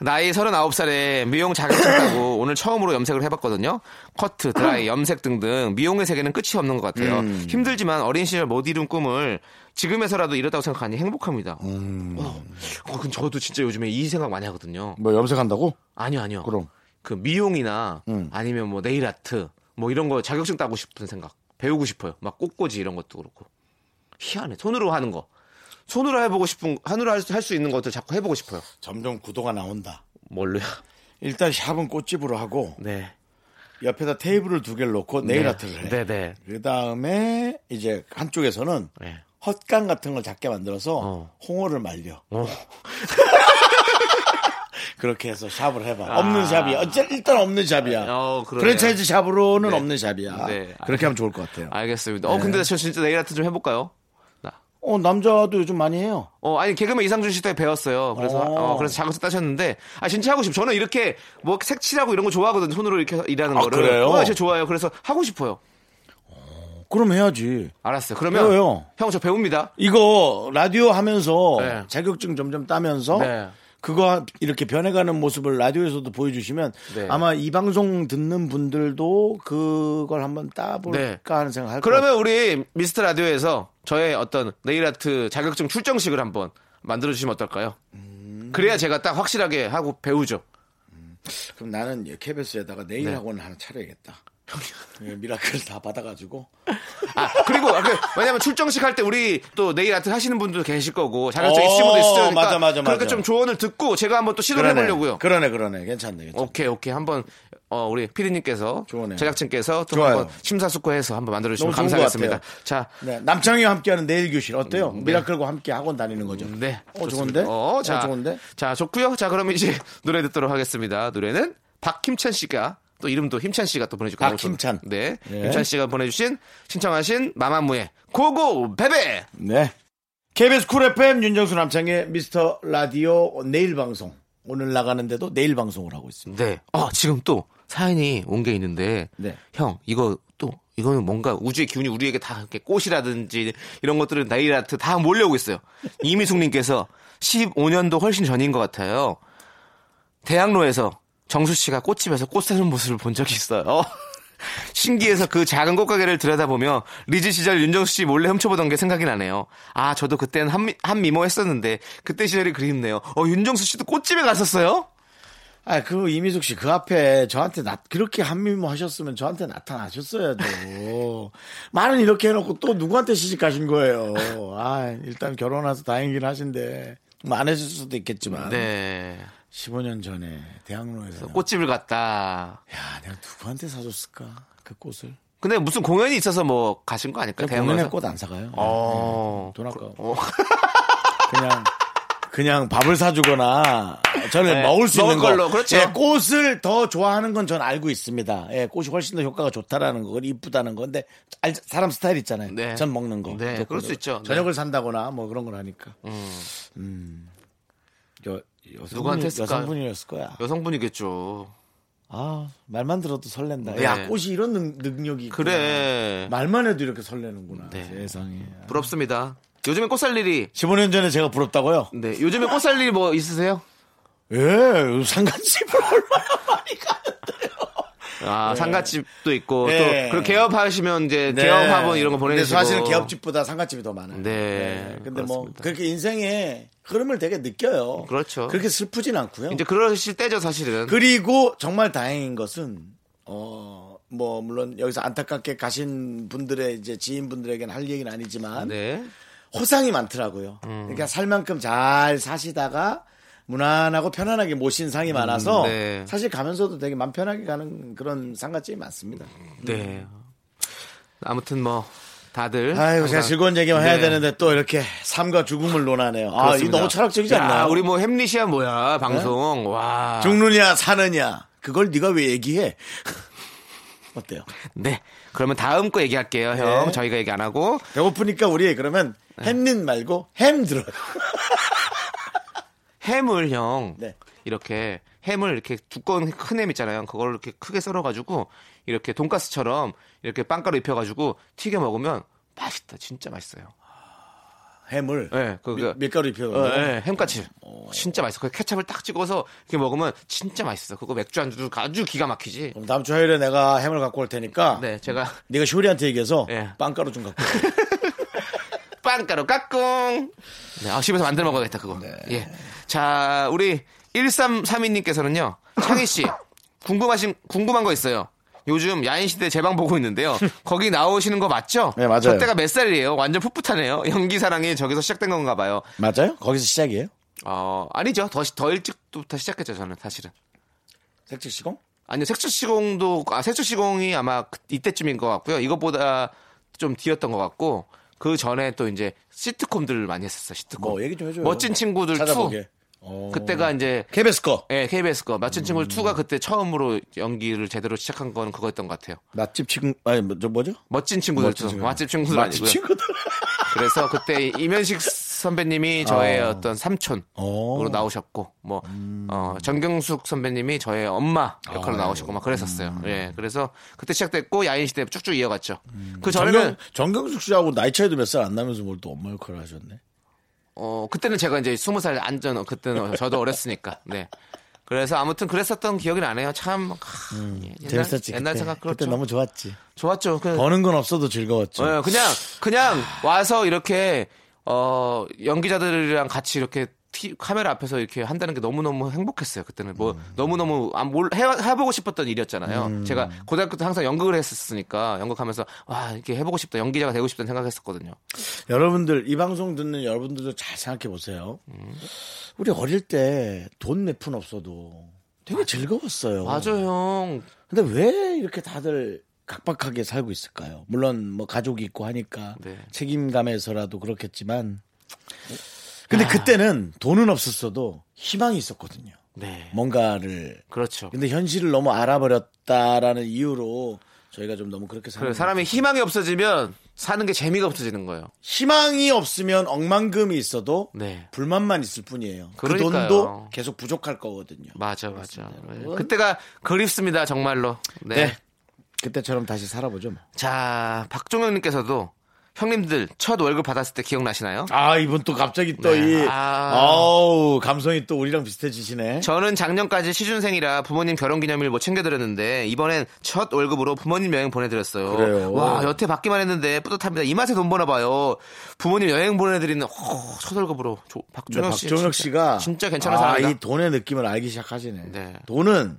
나이 39살에 미용 자격증 따고 오늘 처음으로 염색을 해봤거든요. 커트, 드라이, 염색 등등 미용의 세계는 끝이 없는 것 같아요. 힘들지만 어린 시절 못 이룬 꿈을 지금에서라도 이뤘다고 생각하니 행복합니다. 근데 저도 진짜 요즘에 이 생각 많이 하거든요. 뭐 염색한다고? 아니요. 그럼 그 미용이나 아니면 뭐 네일 아트 뭐 이런 거 자격증 따고 싶은 생각 배우고 싶어요. 막 꽃꽂이 이런 것도 그렇고 희한해. 손으로 하는 거. 손으로 해보고 싶은, 한으로 할 수 있는 것들 자꾸 해보고 싶어요. 점점 구도가 나온다. 뭘로요? 일단 샵은 꽃집으로 하고, 네. 옆에다 테이블을 두 개를 놓고 네일 아트를 해. 네네. 그 다음에 이제 한쪽에서는 헛간 같은 걸 작게 만들어서 홍어를 말려. 그렇게 해서 샵을 해봐. 없는 샵이야. 일단 없는 샵이야. 프랜차이즈 샵으로는 없는 샵이야. 네. 그렇게 하면 좋을 것 같아요. 알겠습니다. 네. 근데 저 진짜 네일 아트 좀 해볼까요? 남자도 요즘 많이 해요. 아니, 개그맨 이상준 씨도 배웠어요. 그래서 자격증 따셨는데, 진짜 하고 싶어요. 저는 이렇게, 뭐, 색칠하고 이런 거 좋아하거든요. 손으로 이렇게 일하는 거를. 그래요? 진짜 좋아요. 그래서 하고 싶어요. 그럼 해야지. 알았어요. 그러면. 배워요. 형, 저 배웁니다. 이거, 라디오 하면서, 자격증 점점 따면서, 그거 이렇게 변해가는 모습을 라디오에서도 보여주시면 아마 이 방송 듣는 분들도 그걸 한번 따볼까 하는 생각을 할 거예요. 그러면 우리 미스터 라디오에서 저의 어떤 네일아트 자격증 출정식을 한번 만들어주시면 어떨까요? 그래야 제가 딱 확실하게 하고 배우죠. 그럼 나는 KBS에다가 네일학원 하나 차려야겠다. 미라클 다 받아가지고. 그리고 왜냐면 출정식 할 때 우리 또 네일 아트 하시는 분도 계실 거고 자격증 있으신 분도 있을 거니까. 맞아. 그러니까 좀 조언을 듣고 제가 한번 또 시도를 해보려고요. 그러네. 괜찮네. 오케이. 한번 우리 피디님께서 제작진께서 또 한번 심사숙고해서 한번 만들어주시면 감사하겠습니다. 자, 네, 남창희와 함께하는 네일 교실 어때요? 미라클과 함께 학원 다니는 거죠. 네. 좋은데. 좋은데. 자, 좋고요. 자, 그럼 이제 노래 듣도록 하겠습니다. 노래는 박힘찬 씨가. 또 이름도 힘찬 씨가 또 보내주고 박힘찬. 네. 예. 힘찬 씨가 보내주신 신청하신 마마무의 고고 베베. 네. KBS 쿨 FM 윤정수 남창의 미스터 라디오 내일 방송. 오늘 나가는데도 내일 방송을 하고 있습니다. 네. 지금 또 사연이 온 게 있는데 형 이거는 뭔가 우주의 기운이 우리에게 다 이렇게 꽃이라든지 이런 것들은 네일 아트 다 몰려오고 있어요. 이미숙님께서 15년도 훨씬 전인 것 같아요. 대학로에서 정수 씨가 꽃집에서 꽃 사는 모습을 본 적이 있어요. 신기해서 그 작은 꽃가게를 들여다보며 리즈 시절 윤정수 씨 몰래 훔쳐보던 게 생각이 나네요. 아, 저도 그때는 한미모 했었는데 그때 시절이 그립네요. 윤정수 씨도 꽃집에 갔었어요? 아, 그 이미숙 씨, 그 앞에 저한테 그렇게 한미모 하셨으면 저한테 나타나셨어야 돼요. 말은 이렇게 해놓고 또 누구한테 시집가신 거예요. 아, 일단 결혼해서 다행이긴 하신데, 뭐 안 했을 수도 있겠지만. 네. 15년 전에 대학로에서 꽃집을 갔다. 야, 내가 누구한테 사줬을까? 그 꽃을. 근데 무슨 공연이 있어서 뭐 가신 거 아닐까요? 공연에 꽃 안 사가요. 어. 네. 돈 아까워. 그냥 밥을 사주거나 저는 네, 먹을 수 있는 걸로. 그렇죠. 예, 꽃을 더 좋아하는 건 전 알고 있습니다. 예, 꽃이 훨씬 더 효과가 좋다라는 거, 이쁘다는 거. 근데 사람 스타일 있잖아요. 네. 전 먹는 거. 네, 그럴 수 있죠. 저녁을 네. 산다거나 뭐 그런 걸 하니까. 누구한테 했을까? 여성분이었을 거야. 여성분이겠죠. 아, 말만 들어도 설렌다. 네. 야, 꽃이 이런 능력이 있구나. 그래. 말만 해도 이렇게 설레는구나. 네. 세상에. 부럽습니다. 요즘에 꽃 살 일이. 15년 전에 제가 부럽다고요? 네. 요즘에 꽃 살 일이 뭐 있으세요? 예, 상갓집을 얼마나 많이 가는데요. 아, 네. 상갓집도 있고. 네. 또, 그리고 개업하시면 이제 네. 개업학원 이런 거 보내주시고. 근데 사실은 개업집보다 상갓집이 더 많아요. 네. 네. 근데 그렇습니다. 뭐, 그렇게 인생의 흐름을 되게 느껴요. 그렇죠. 그렇게 슬프진 않고요. 이제 그러실 때죠, 사실은. 그리고 정말 다행인 것은, 뭐, 물론 여기서 안타깝게 가신 분들의 이제 지인분들에게는 할 얘기는 아니지만. 네. 호상이 많더라고요. 그러니까 살 만큼 잘 사시다가 무난하고 편안하게 모신 상이 많아서 네. 사실 가면서도 되게 마음 편하게 가는 그런 상가집이 많습니다. 네. 아무튼 뭐 다들 아이고 제가 즐거운 얘기만 네. 해야 되는데 또 이렇게 삶과 죽음을 논하네요. 아, 이 너무 철학적이지 않나? 우리 뭐 햄릿이야 뭐야 방송. 네? 와. 죽느냐 사느냐 그걸 네가 왜 얘기해? 어때요? 네. 그러면 다음 거 얘기할게요, 형. 네. 저희가 얘기 안 하고 배고프니까 우리 그러면 햄릿 말고 햄 들어요. 햄을 형 네. 이렇게 햄을 이렇게 두꺼운 큰 햄 있잖아요. 그걸 이렇게 크게 썰어가지고 이렇게 돈가스처럼 이렇게 빵가루 입혀가지고 튀겨 먹으면 맛있다. 진짜 맛있어요. 햄을 네, 밀가루 입혀요. 네, 햄까지 진짜 맛있어. 그 케첩을 딱 찍어서 이렇게 먹으면 진짜 맛있어. 그거 맥주 안주도 아주 기가 막히지. 그럼 다음 주 화요일에 내가 햄을 갖고 올 테니까. 네, 제가 네가 쇼리한테 얘기해서 네. 빵가루 좀 갖고. 빵가루 까꿍. 네, 아, 집에서 만들어 먹어야겠다 그거. 네. 예. 자, 우리 1332님께서는요. 창희 씨 궁금한 거 있어요. 요즘 야인시대 제방 보고 있는데요. 거기 나오시는 거 맞죠? 네, 맞아요. 저 때가 몇 살이에요? 완전 풋풋하네요. 연기사랑이 저기서 시작된 건가 봐요. 맞아요? 거기서 시작이에요? 아니죠. 더 일찍부터 시작했죠, 저는 사실은. 색즉시공? 아니요, 색즉시공이 아마 이때쯤인 것 같고요. 이것보다 좀 뒤였던 것 같고, 그 전에 또 이제 시트콤들을 많이 했었어요, 시트콤. 얘기 좀 해줘요. 멋진 친구들 2. 그때가 이제 KBS 거. 예, 네, KBS 거. 맛집 친구 2가 그때 처음으로 연기를 제대로 시작한 건 그거였던 것 같아요. 맛집 친구 아니 뭐죠? 멋진 친구들 2. 맛집 친구들 아니고요. 그래서 그때 이면식 선배님이 저의 어떤 삼촌으로 나오셨고 뭐 정경숙 선배님이 저의 엄마 역할로 나오셨고 막 그랬었어요. 예. 그래서 그때 시작됐고 야인 시대 쭉쭉 이어갔죠. 그 전에는 정경숙 씨하고 나이 차이도 몇 살 안 나면서 뭘 또 엄마 역할을 하셨네. 그때는 제가 이제 20살 안전, 그때는 저도 어렸으니까. 네. 그래서 아무튼 그랬었던 기억이 나네요. 참. 재밌었지. 옛날 생각 그렇죠. 그때 너무 좋았지. 좋았죠. 버는 건 없어도 즐거웠죠. 네, 그냥 와서 이렇게, 연기자들이랑 같이 이렇게 카메라 앞에서 이렇게 한다는 게 너무너무 행복했어요. 그때는 뭐 너무너무 해보고 싶었던 일이었잖아요. 제가 고등학교 때 항상 연극을 했었으니까 연극하면서 와 이렇게 해보고 싶다. 연기자가 되고 싶다는 생각했었거든요. 여러분들 이 방송 듣는 여러분들도 잘 생각해 보세요. 우리 어릴 때 돈 몇 푼 없어도 되게 즐거웠어요. 맞아 형. 근데 왜 이렇게 다들 각박하게 살고 있을까요? 물론 뭐 가족이 있고 하니까 네. 책임감에서라도 그렇겠지만 근데 그때는 돈은 없었어도 희망이 있었거든요. 네. 뭔가를. 그렇죠. 근데 현실을 너무 알아버렸다라는 이유로 저희가 좀 너무 그렇게 사는. 그래, 사람이 희망이 없어지면 사는 게 재미가 없어지는 거예요. 희망이 없으면 억만금이 있어도 네. 불만만 있을 뿐이에요. 그러니까요. 그 돈도 계속 부족할 거거든요. 맞아. 네. 그때가 그립습니다, 정말로. 네. 그때처럼 다시 살아보죠. 자, 박종현님께서도 형님들 첫 월급 받았을 때 기억나시나요? 아, 이분 또 갑자기 또 네. 아우, 감성이 또 우리랑 비슷해지시네. 저는 작년까지 시준생이라 부모님 결혼기념일 뭐 챙겨드렸는데 이번엔 첫 월급으로 부모님 여행 보내드렸어요. 그래요. 와, 여태 받기만 했는데 뿌듯합니다. 이 맛에 돈 버나봐요. 부모님 여행 보내드리는 첫 월급으로. 박종혁 씨, 박종혁 씨가 진짜 괜찮은 사람이다. 이 돈의 느낌을 알기 시작하시네. 네. 돈은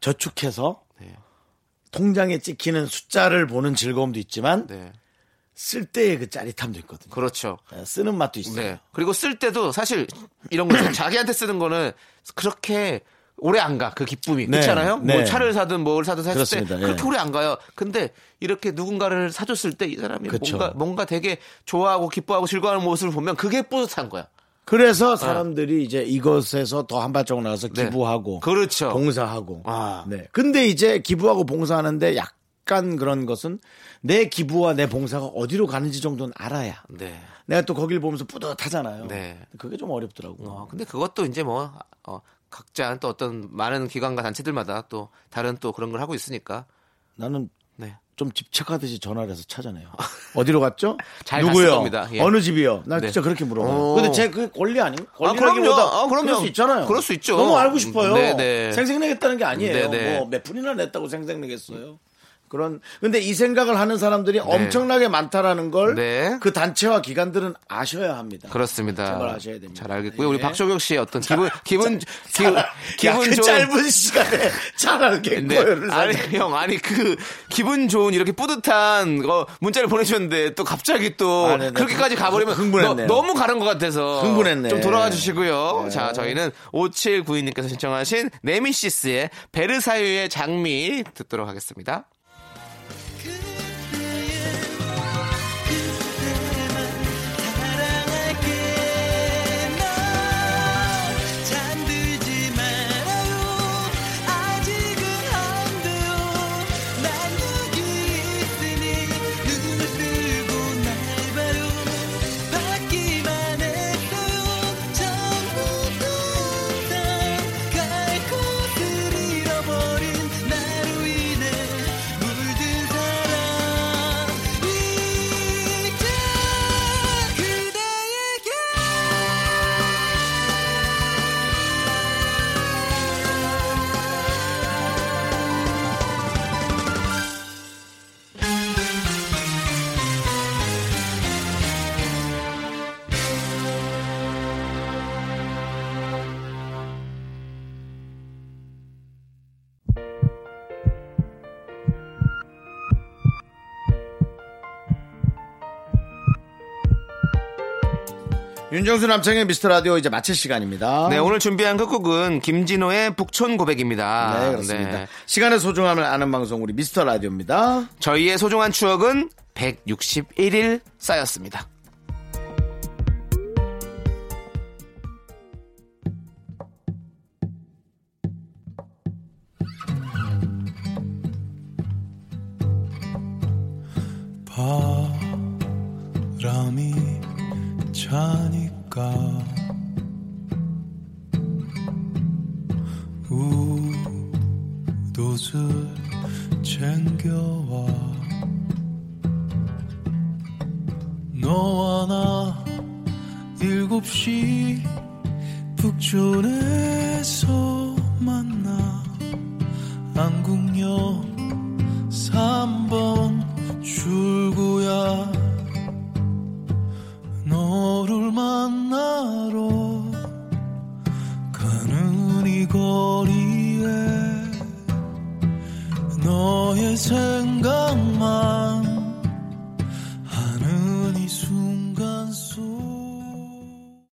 저축해서 통장에 찍히는 숫자를 보는 즐거움도 있지만 네. 쓸 때의 그 짜릿함도 있거든요. 그렇죠. 쓰는 맛도 있어요. 네. 그리고 쓸 때도 사실 이런 거 자기한테 쓰는 거는 그렇게 오래 안 가. 그 기쁨이. 네. 그렇지 않아요? 네. 뭐 차를 사든 뭘 사든 샀을 그렇습니다. 때 그렇게 예. 오래 안 가요. 근데 이렇게 누군가를 사줬을 때 이 사람이 그렇죠. 뭔가 되게 좋아하고 기뻐하고 즐거워하는 모습을 보면 그게 뿌듯한 거야. 그래서 사람들이 이제 이것에서 더 한 발짝 나가서 기부하고, 네. 그렇죠. 봉사하고. 아. 네. 근데 이제 기부하고 봉사하는데 약간 그런 것은 내 기부와 내 봉사가 어디로 가는지 정도는 알아야. 네. 내가 또 거길 보면서 뿌듯하잖아요. 네. 그게 좀 어렵더라고요. 근데 그것도 이제 뭐 각자 또 어떤 많은 기관과 단체들마다 또 다른 또 그런 걸 하고 있으니까. 나는 네. 좀 집착하듯이 전화를 해서 찾아내요. 어디로 갔죠? 잘 누구요? 겁니다. 예. 어느 집이요? 나 네. 진짜 그렇게 물어봐요. 근데 제 그게 권리 아닌가? 권리라기보다 그럼요. 그럴 수 있잖아요. 그럴 수 있죠. 너무 알고 싶어요. 네네. 생색내겠다는 게 아니에요. 뭐 몇 분이나 냈다고 생색내겠어요. 그런 근데 이 생각을 하는 사람들이 네. 엄청나게 많다라는 걸 그 단체와 기관들은 아셔야 합니다. 그렇습니다. 정말 아셔야 됩니다. 잘 알겠고요. 예. 우리 박종혁 씨의 어떤 기분 좋은 짧은 시간에 잘 알겠고요. 네. 아니 그 기분 좋은 이렇게 뿌듯한 문자를 보내주셨는데 또 갑자기 또 그렇게까지 가버리면 흥분했네요. 너무 가는 것 같아서 흥분했네. 좀 돌아와 주시고요. 네. 자, 저희는 5792님께서 신청하신 네미시스의 베르사유의 장미 듣도록 하겠습니다. 윤정수 남창의 미스터라디오 이제 마칠 시간입니다. 네, 오늘 준비한 끝곡은 김진호의 북촌고백입니다. 네, 그렇습니다. 네. 시간의 소중함을 아는 방송 우리 미스터라디오입니다. 저희의 소중한 추억은 161일 쌓였습니다. 바람이 차니까 우도술 챙겨와 너와 나 7시 북촌에서 만나 안국역